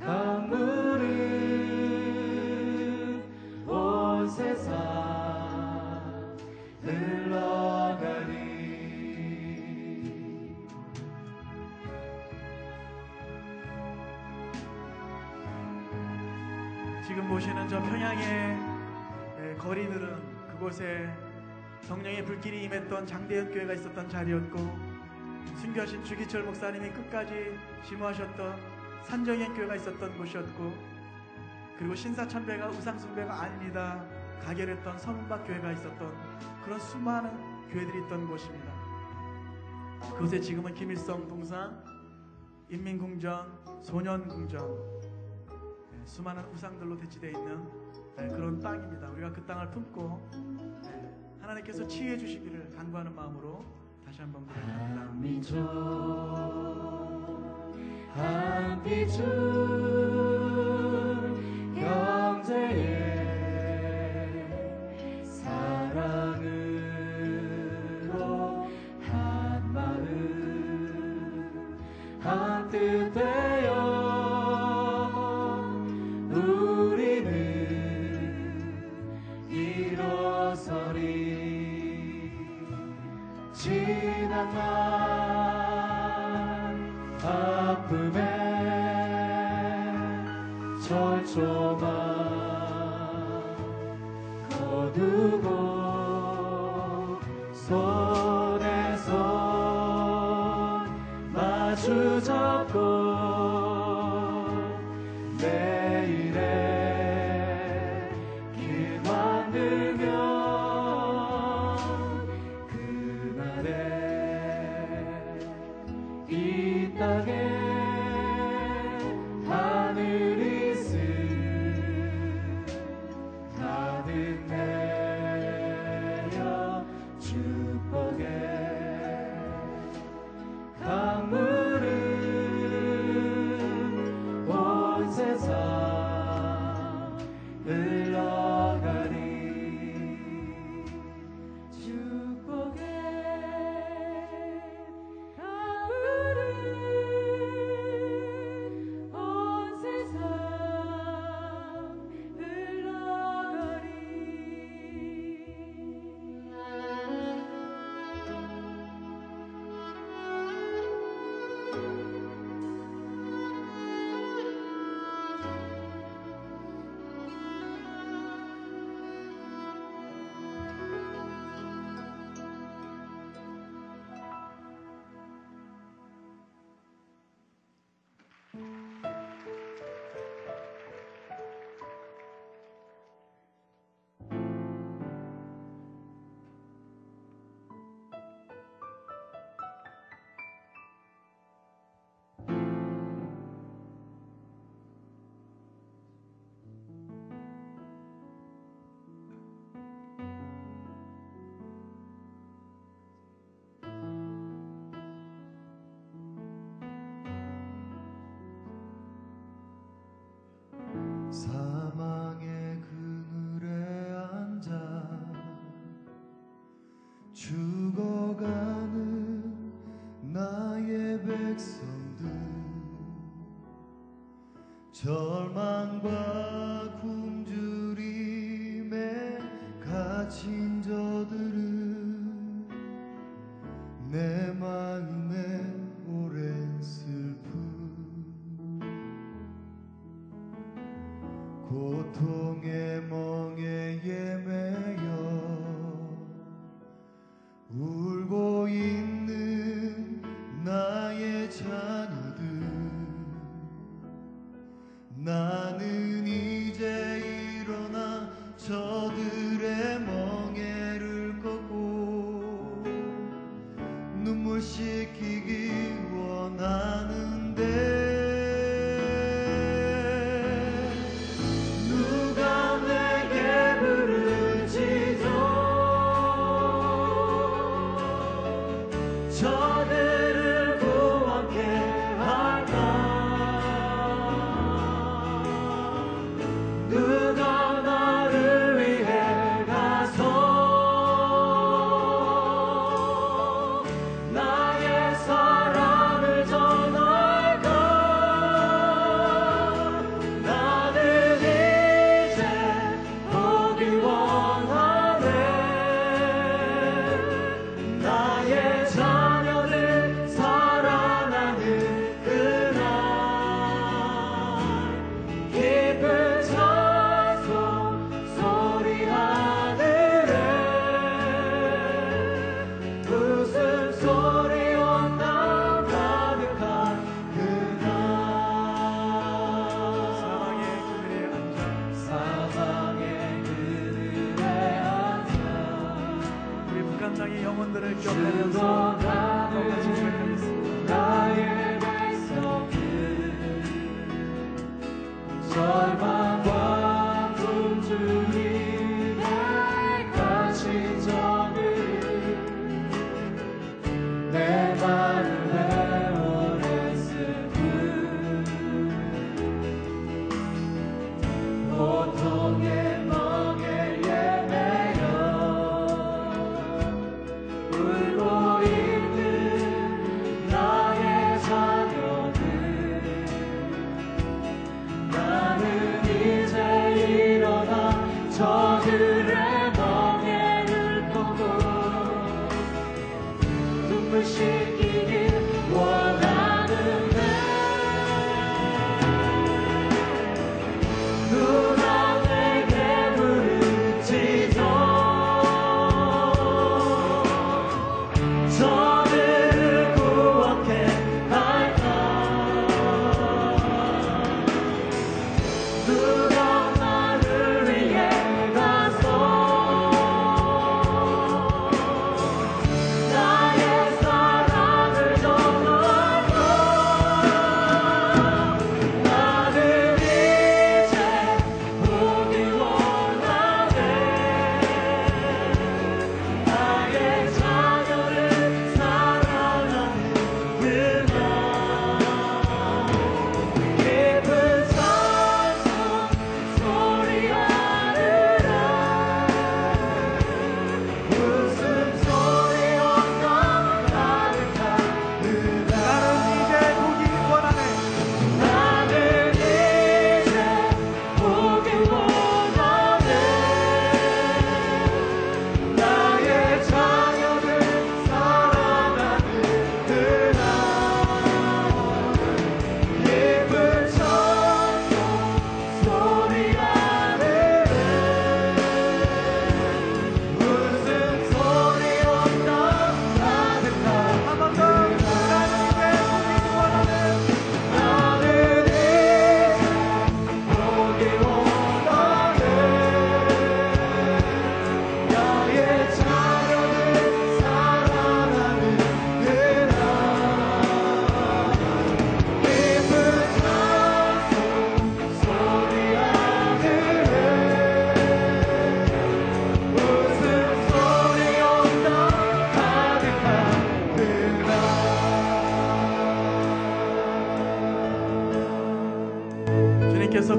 강물은 온 세상 흘러가리. 지금 보시는 저 평양의 거리들은 그곳에 성령의 불길이 임했던 장대현 교회가 있었던 자리였고, 순교하신 주기철 목사님이 끝까지 심호하셨던 산정현 교회가 있었던 곳이었고, 그리고 신사참배가 우상숭배가 아닙니다 가결했던 서문박 교회가 있었던 그런 수많은 교회들이 있던 곳입니다. 그곳에 지금은 김일성 동상, 인민궁전, 소년궁전, 수많은 우상들로 대치되어 있는 그런 땅입니다. 우리가 그 땅을 품고 하나님께서 치유해 주시기를 간구하는 마음으로 다시 한번 부탁드립니다. 한미총 한미총 형제의 사랑으로 한 마음 한 뜻되어 지난 날 아픔에 철조망 거두고 손에 손 마주 잡고 내일의 길 만들며 이 땅에 하늘이 가득 내려 축복의 강물은 온 세상 흘러가리. 절망과 굶주림에 갇힌 저들은 내 마음에 오랜 슬픔 고통의 멍에에 매여 울고 있는 나의 자녀들 나는 이제 일어나 저들의 멍에를 꺾고 눈물 씻기기 원하는데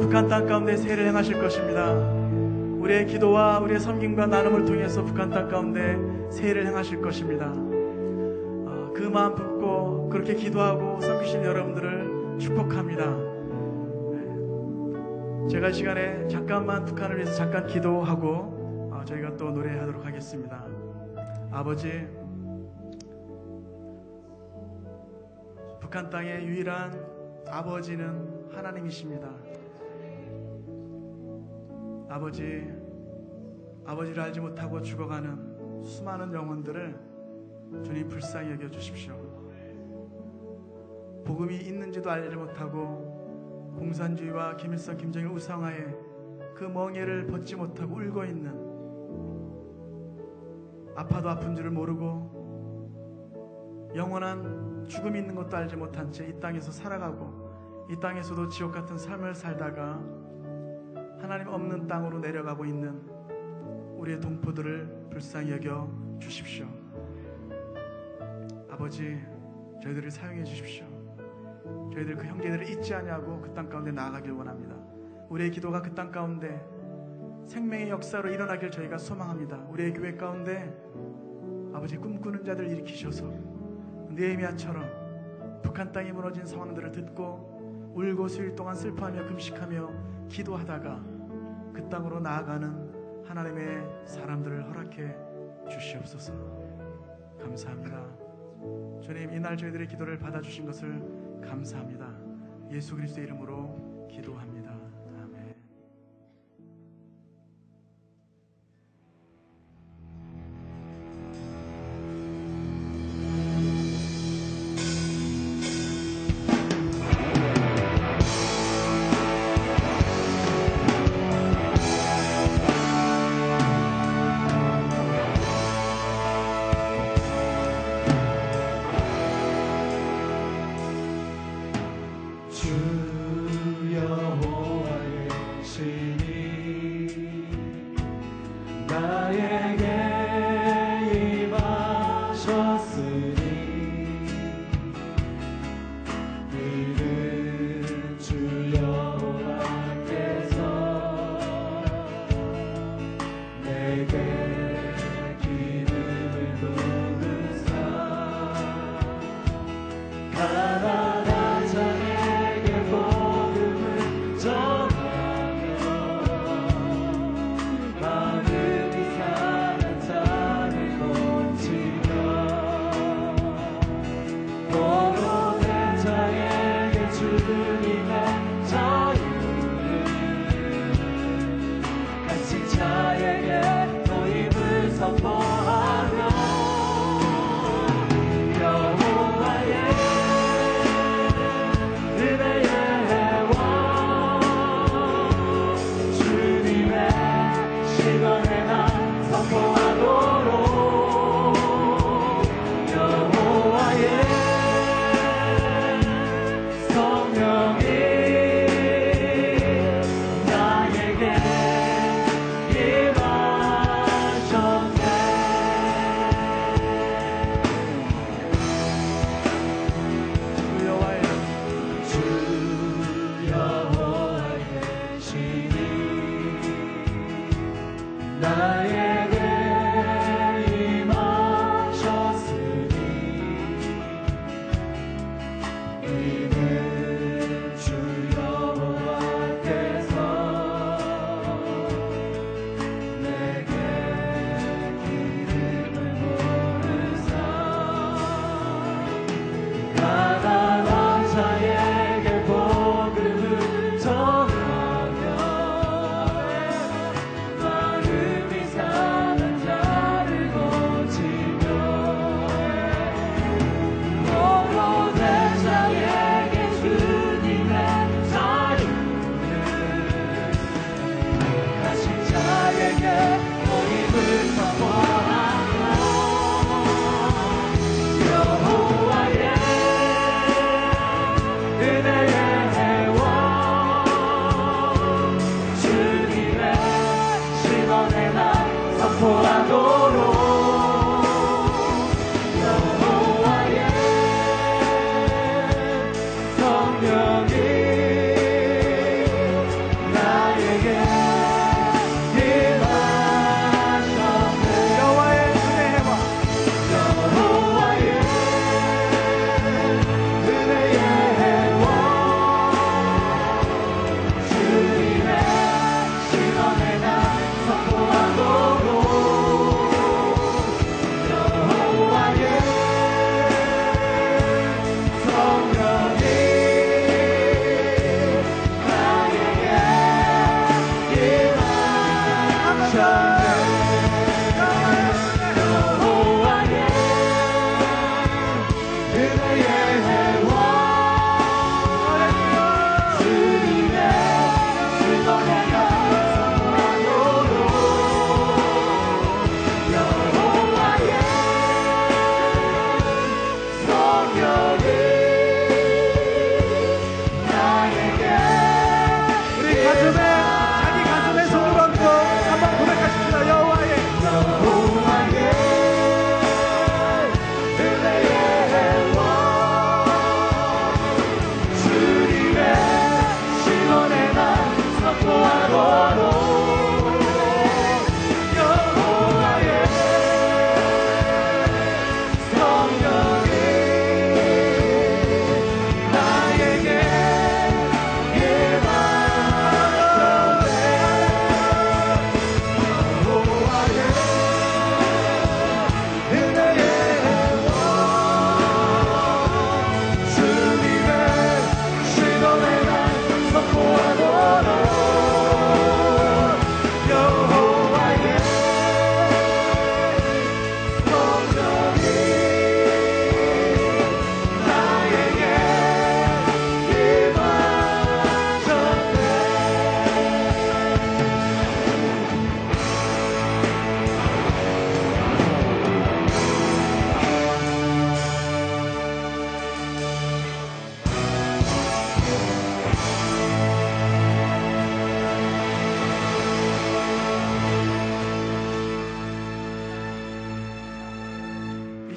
북한 땅 가운데 세례를 행하실 것입니다. 우리의 기도와 우리의 섬김과 나눔을 통해서 북한 땅 가운데 세례를 행하실 것입니다. 어, 그 마음 품고 그렇게 기도하고 섬기신 여러분들을 축복합니다. 네. 제가 이 시간에 잠깐만 북한을 위해서 잠깐 기도하고 어, 저희가 또 노래하도록 하겠습니다. 아버지, 북한 땅의 유일한 아버지는 하나님이십니다. 아버지, 아버지를 알지 못하고 죽어가는 수많은 영혼들을 주님 불쌍히 여겨주십시오. 복음이 있는지도 알지 못하고 공산주의와 김일성, 김정일 우상화에 그 멍에를 벗지 못하고 울고 있는, 아파도 아픈 줄을 모르고 영원한 죽음이 있는 것도 알지 못한 채 이 땅에서 살아가고 이 땅에서도 지옥 같은 삶을 살다가 하나님 없는 땅으로 내려가고 있는 우리의 동포들을 불쌍히 여겨 주십시오. 아버지, 저희들을 사용해 주십시오. 저희들 그 형제들을 잊지 아니하고 그 땅 가운데 나아가길 원합니다. 우리의 기도가 그 땅 가운데 생명의 역사로 일어나길 저희가 소망합니다. 우리의 교회 가운데 아버지, 꿈꾸는 자들을 일으키셔서 느헤미야처럼 북한 땅이 무너진 상황들을 듣고 울고 수일 동안 슬퍼하며 금식하며 기도하다가 그 땅으로 나아가는 하나님의 사람들을 허락해 주시옵소서. 감사합니다. 주님, 이날 저희들의 기도를 받아주신 것을 감사합니다. 예수 그리스도의 이름으로 기도합니다. 아멘.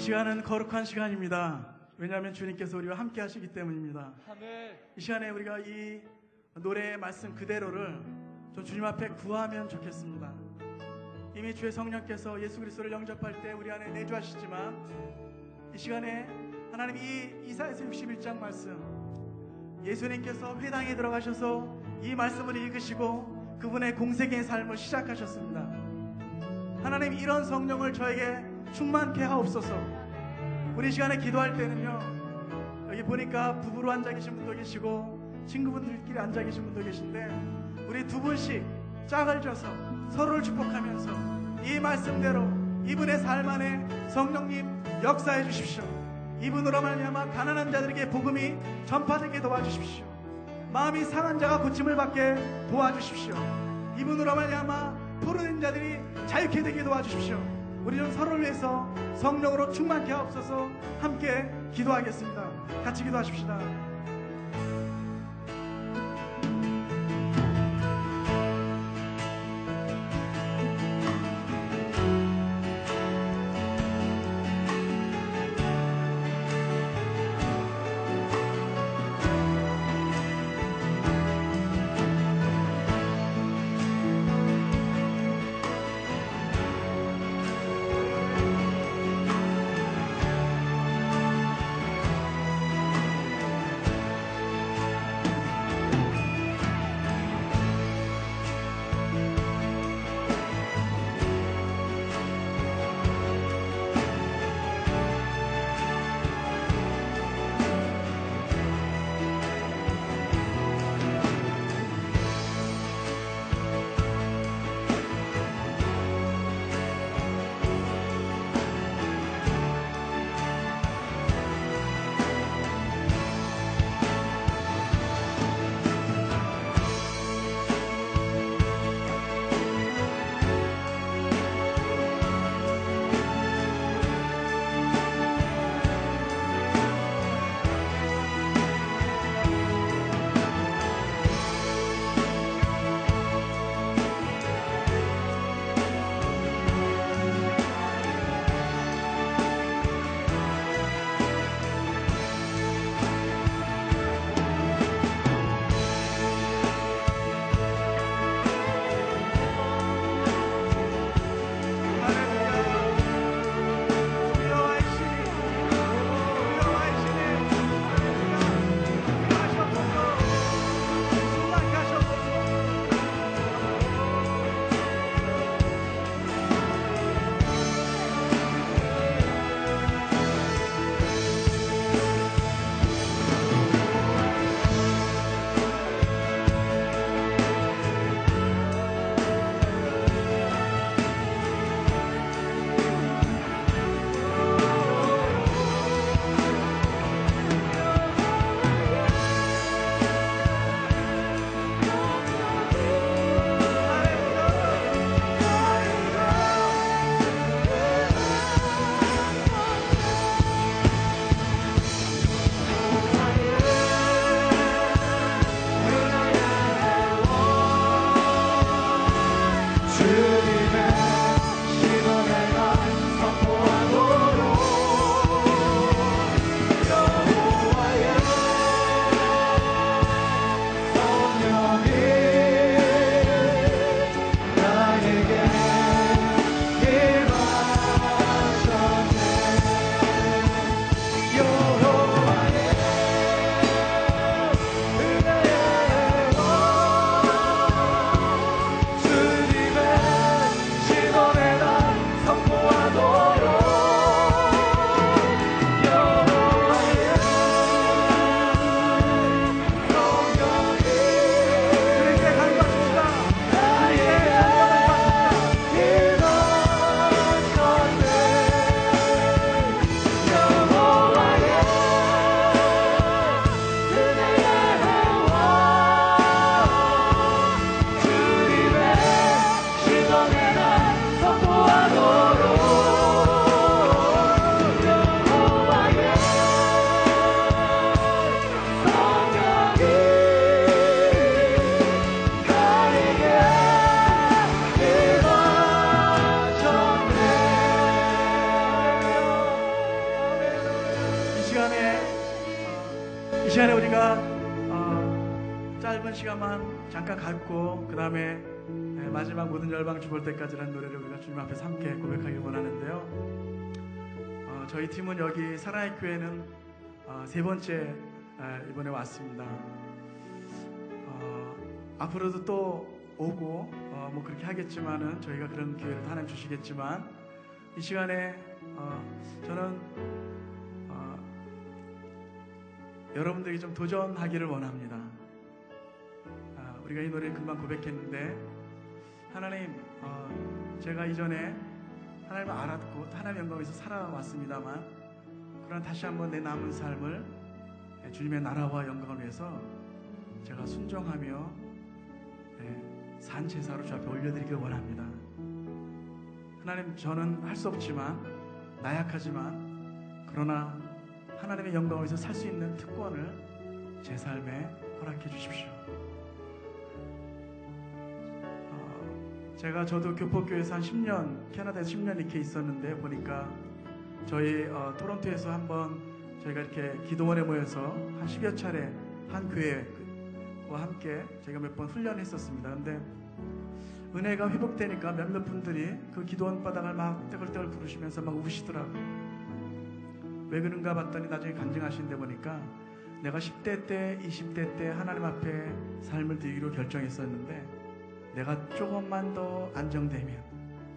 시간은 거룩한 시간입니다. 왜냐하면 주님께서 우리와 함께 하시기 때문입니다. 이 시간에 우리가 이 노래의 말씀 그대로를 좀 주님 앞에 구하면 좋겠습니다. 이미 주의 성령께서 예수 그리스도를 영접할 때 우리 안에 내주하시지만 이 시간에 하나님 이 이사야서 육십일 장 말씀, 예수님께서 회당에 들어가셔서 이 말씀을 읽으시고 그분의 공생의 삶을 시작하셨습니다. 하나님, 이런 성령을 저에게 충만케 하옵소서. 우리 시간에 기도할 때는요, 여기 보니까 부부로 앉아 계신 분도 계시고 친구분들끼리 앉아 계신 분도 계신데, 우리 두 분씩 짝을 져서 서로를 축복하면서 이 말씀대로 이분의 삶 안에 성령님 역사해 주십시오. 이분으로 말미암아 가난한 자들에게 복음이 전파되게 도와주십시오. 마음이 상한 자가 고침을 받게 도와주십시오. 이분으로 말미암아 포로된 자들이 자유케 되게 도와주십시오. 우리 는 서로를 위해서 성령으로 충만케 하옵소서. 함께 기도하겠습니다. 같이 기도하십시다. 짧은 시간만 잠깐 갖고 그 다음에 마지막 모든 열방 주볼 때까지라는 노래를 우리가 주님 앞에서 함께 고백하길 원하는데요. 어, 저희 팀은 여기 사랑의 교회는 어, 세 번째 이번에 왔습니다. 어, 앞으로도 또 오고 어, 뭐 그렇게 하겠지만은 저희가 그런 기회를 하나님 주시겠지만 이 시간에 어, 저는 어, 여러분들이 좀 도전하기를 원합니다. 어, 우리가 이 노래를 금방 고백했는데 하나님 어, 제가 이전에 하나님을 알았고 하나님의 영광에서 살아왔습니다만 그러나 다시 한번 내 남은 삶을 주님의 나라와 영광을 위해서 제가 순종하며 네, 산 제사로 주 앞에 올려드리길 원합니다. 하나님 저는 할 수 없지만 나약하지만 그러나 하나님의 영광을 위해서 살 수 있는 특권을 제 삶에 허락해 주십시오. 어, 제가 저도 교포교회에서 한 십 년 캐나다에서 십 년 이렇게 있었는데 보니까 저희 어, 토론토에서 한번 저희가 이렇게 기도원에 모여서 한 십여 차례 한 교회와 함께 제가 몇 번 훈련했었습니다. 근데 은혜가 회복되니까 몇몇 분들이 그 기도원 바닥을 막 뜨글뜨글 부르시면서 막 우시더라고요. 왜 그런가 봤더니 나중에 간증하시는데 보니까 내가 십 대 때, 이십 대 때 하나님 앞에 삶을 드리기로 결정했었는데 내가 조금만 더 안정되면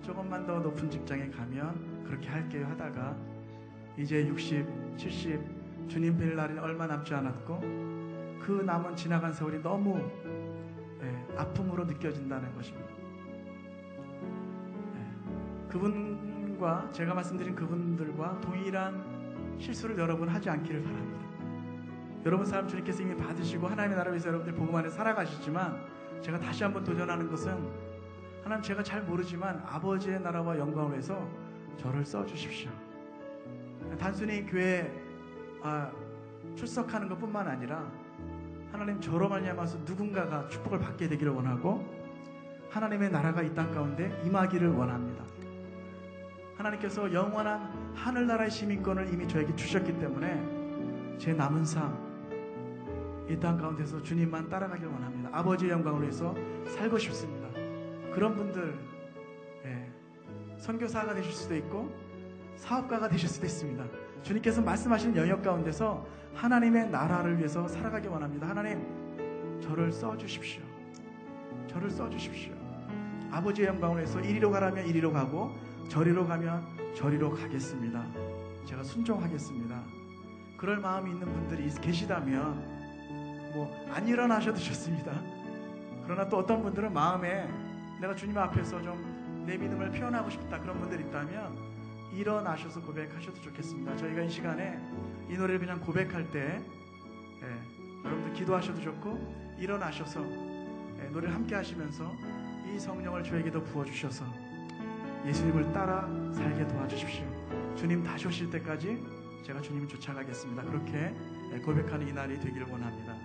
조금만 더 높은 직장에 가면 그렇게 할게요 하다가 이제 육십, 칠십 주님 뵐 날이 얼마 남지 않았고 그 남은 지나간 세월이 너무 예, 아픔으로 느껴진다는 것입니다. 예, 그분과 제가 말씀드린 그분들과 동일한 실수를 여러분 하지 않기를 바랍니다. 여러분 삶 주님께서 이미 받으시고 하나님의 나라 위해서 여러분들 복음 안에 살아가시지만 제가 다시 한번 도전하는 것은 하나님 제가 잘 모르지만 아버지의 나라와 영광을 위해서 저를 써주십시오. 단순히 교회에 아, 출석하는 것뿐만 아니라 하나님 저로 말미암아서 누군가가 축복을 받게 되기를 원하고 하나님의 나라가 이 땅 가운데 임하기를 원합니다. 하나님께서 영원한 하늘나라의 시민권을 이미 저에게 주셨기 때문에 제 남은 삶 이 땅 가운데서 주님만 따라가길 원합니다. 아버지의 영광을 위해서 살고 싶습니다. 그런 분들 예, 선교사가 되실 수도 있고 사업가가 되실 수도 있습니다. 주님께서 말씀하시는 영역 가운데서 하나님의 나라를 위해서 살아가기 원합니다. 하나님 저를 써주십시오. 저를 써주십시오. 아버지의 영광을 위해서 이리로 가라면 이리로 가고 저리로 가면 저리로 가겠습니다. 제가 순종하겠습니다. 그럴 마음이 있는 분들이 계시다면 뭐 안 일어나셔도 좋습니다. 그러나 또 어떤 분들은 마음에 내가 주님 앞에서 좀 내 믿음을 표현하고 싶다 그런 분들 있다면 일어나셔서 고백하셔도 좋겠습니다. 저희가 이 시간에 이 노래를 그냥 고백할 때 예, 여러분들 기도하셔도 좋고 일어나셔서 예, 노래를 함께 하시면서 이 성령을 저에게도 부어주셔서 예수님을 따라 살게 도와주십시오. 주님 다시 오실 때까지 제가 주님을 쫓아가겠습니다. 그렇게 예, 고백하는 이 날이 되기를 원합니다.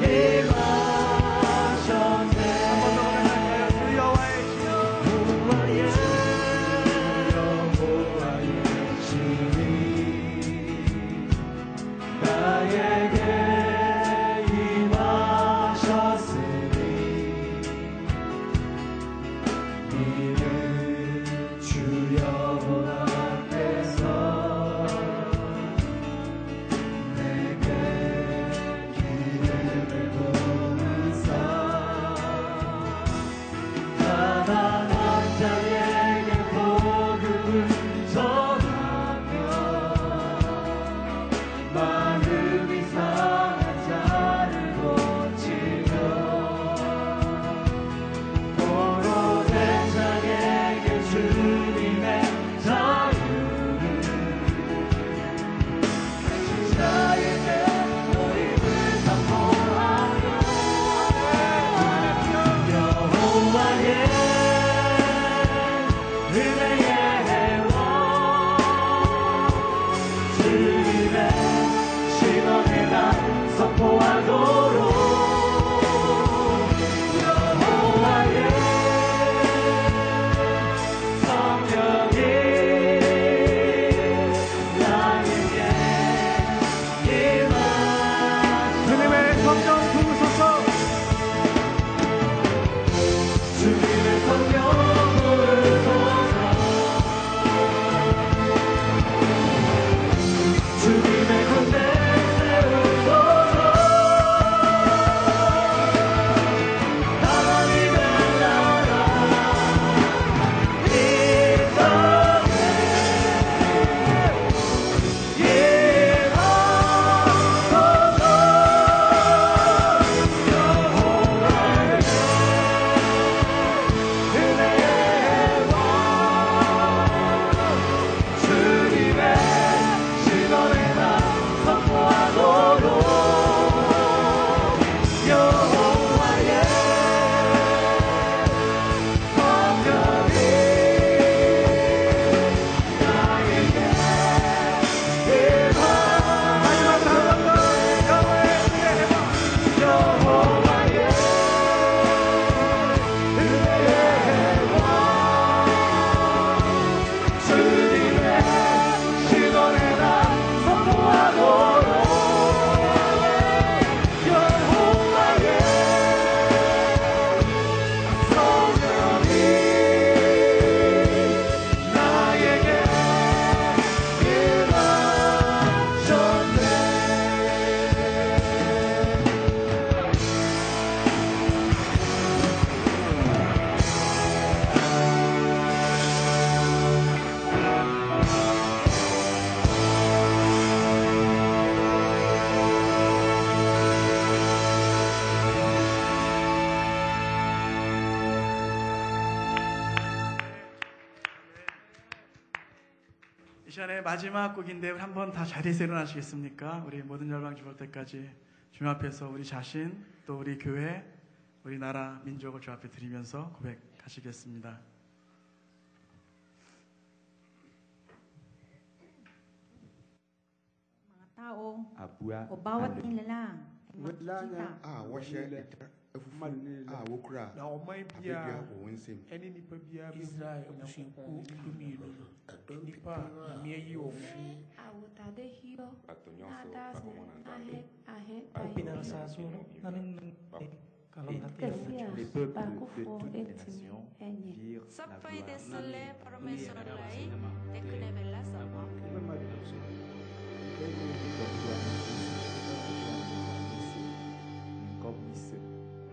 Give 마지막 곡인데 한번 다 자리에서 일어나시겠습니까? 우리 모든 열방주 볼 때까지 주님 앞에서 우리 자신, 또 우리 교회, 우리 나라, 민족을 주 앞에 드리면서 고백하시겠습니다. Les peuples de toutes les nations dirent la gloire.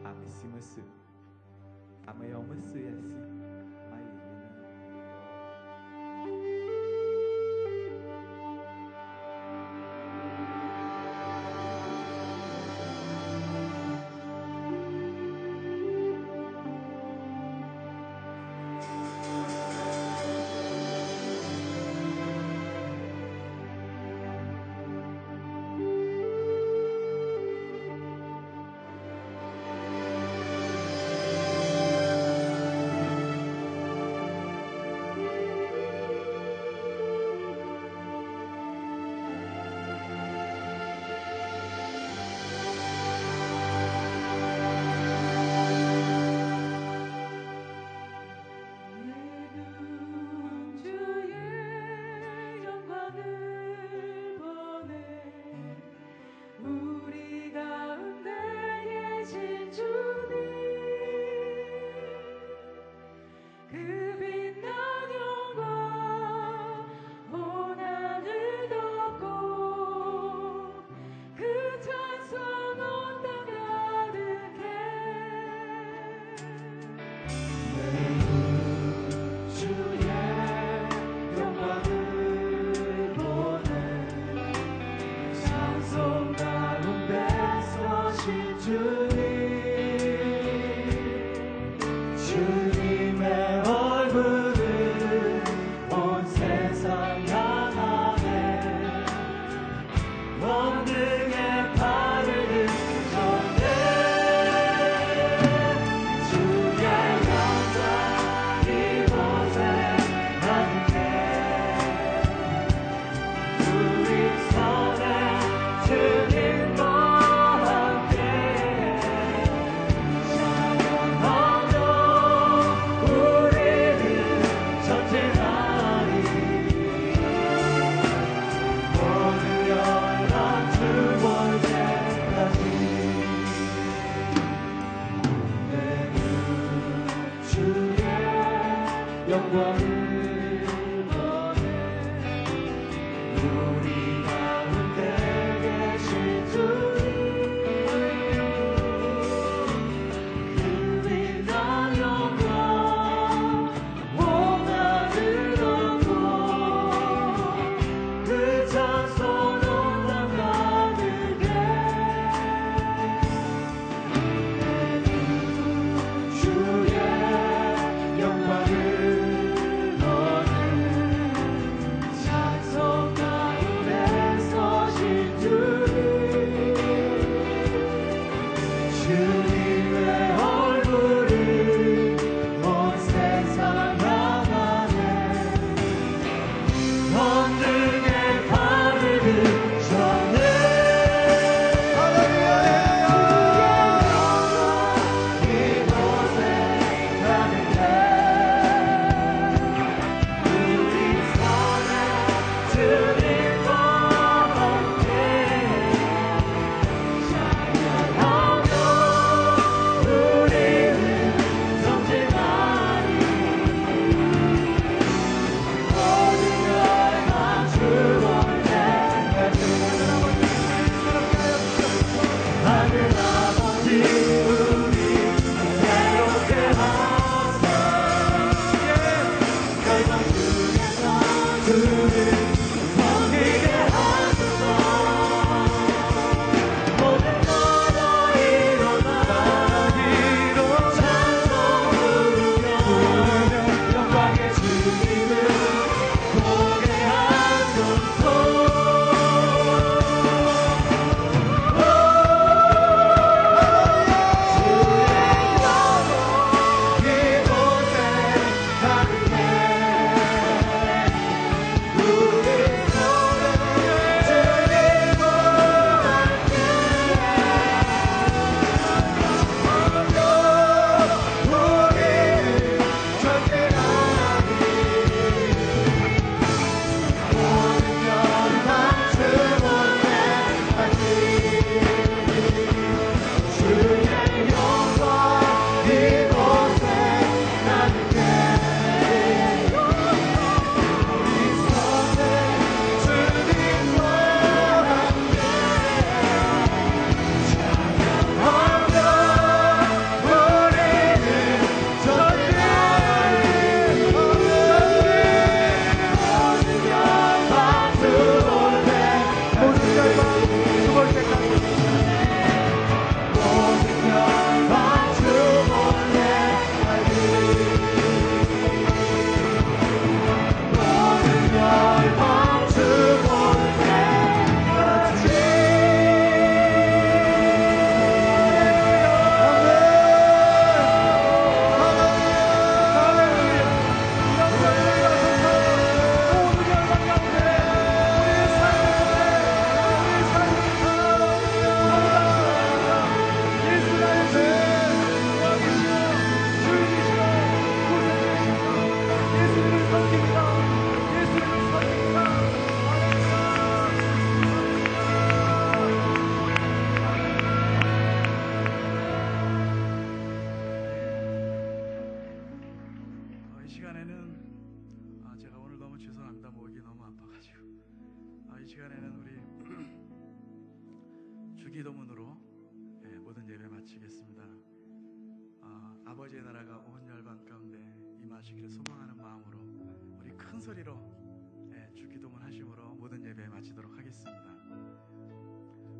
아메시 머스 아메요 머스 야시 마이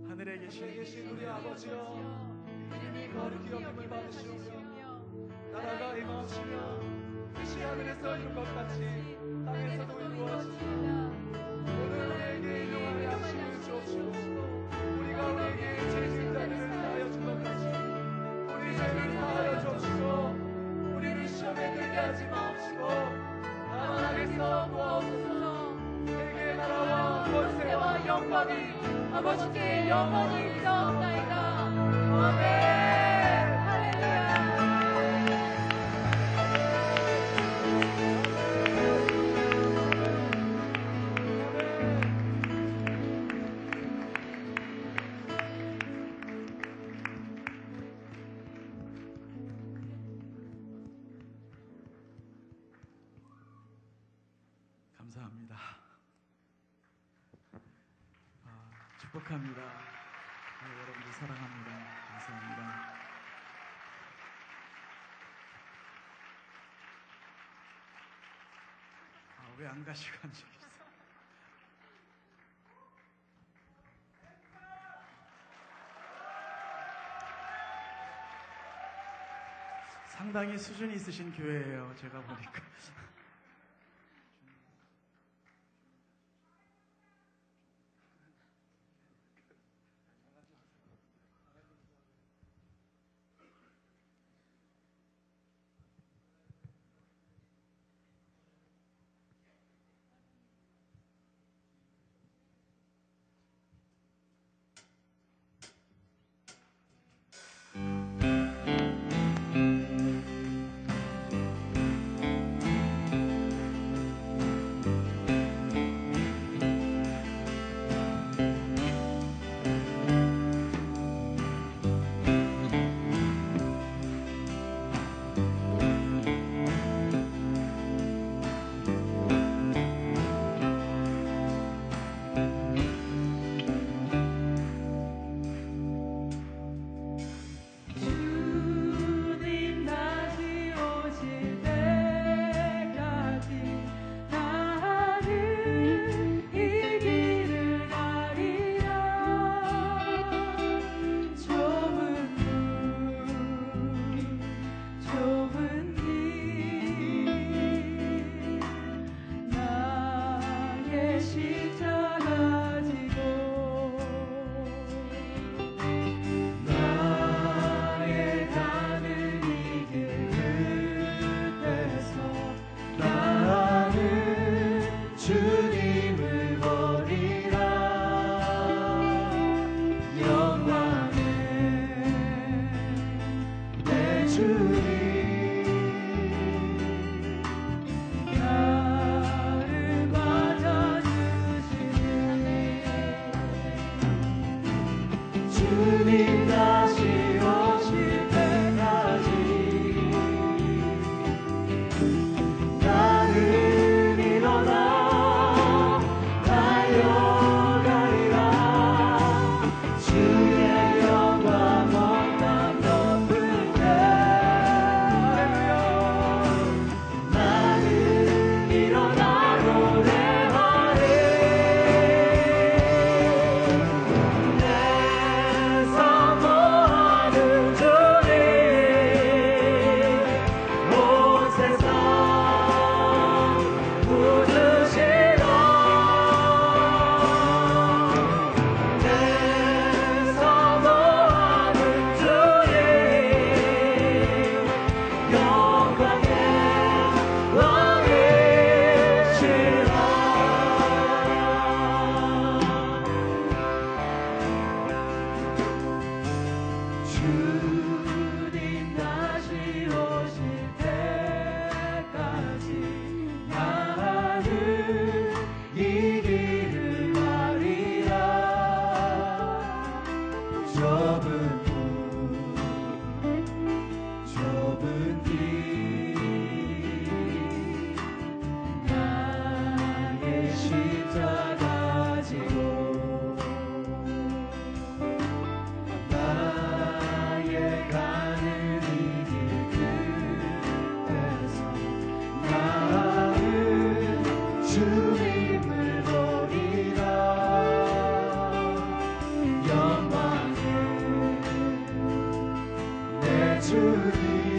하늘에 계신 우리 아버지여, 이름이 거룩히 여김을 받으시오며 나라가 임하시며 뜻이 하늘에서 이룬 것 같이 땅에서도 이루어지시오. 오늘 우리에게 일용하게 하시며 주옵시고 우리가 우리에게 죄진 자들을 사하여 준 것 같이 우리 죄를 사하여 주옵시고 우리를 시험에 들게 하지 마옵시고 다만 하늘에서 구하옵소서. 내게 나라와 권세와 영광이 아버지께 영원히 있사옵나이다. 아멘. 왜 안 가시고 앉으셨어요? 상당히 수준이 있으신 교회예요, 제가 보니까. 주님.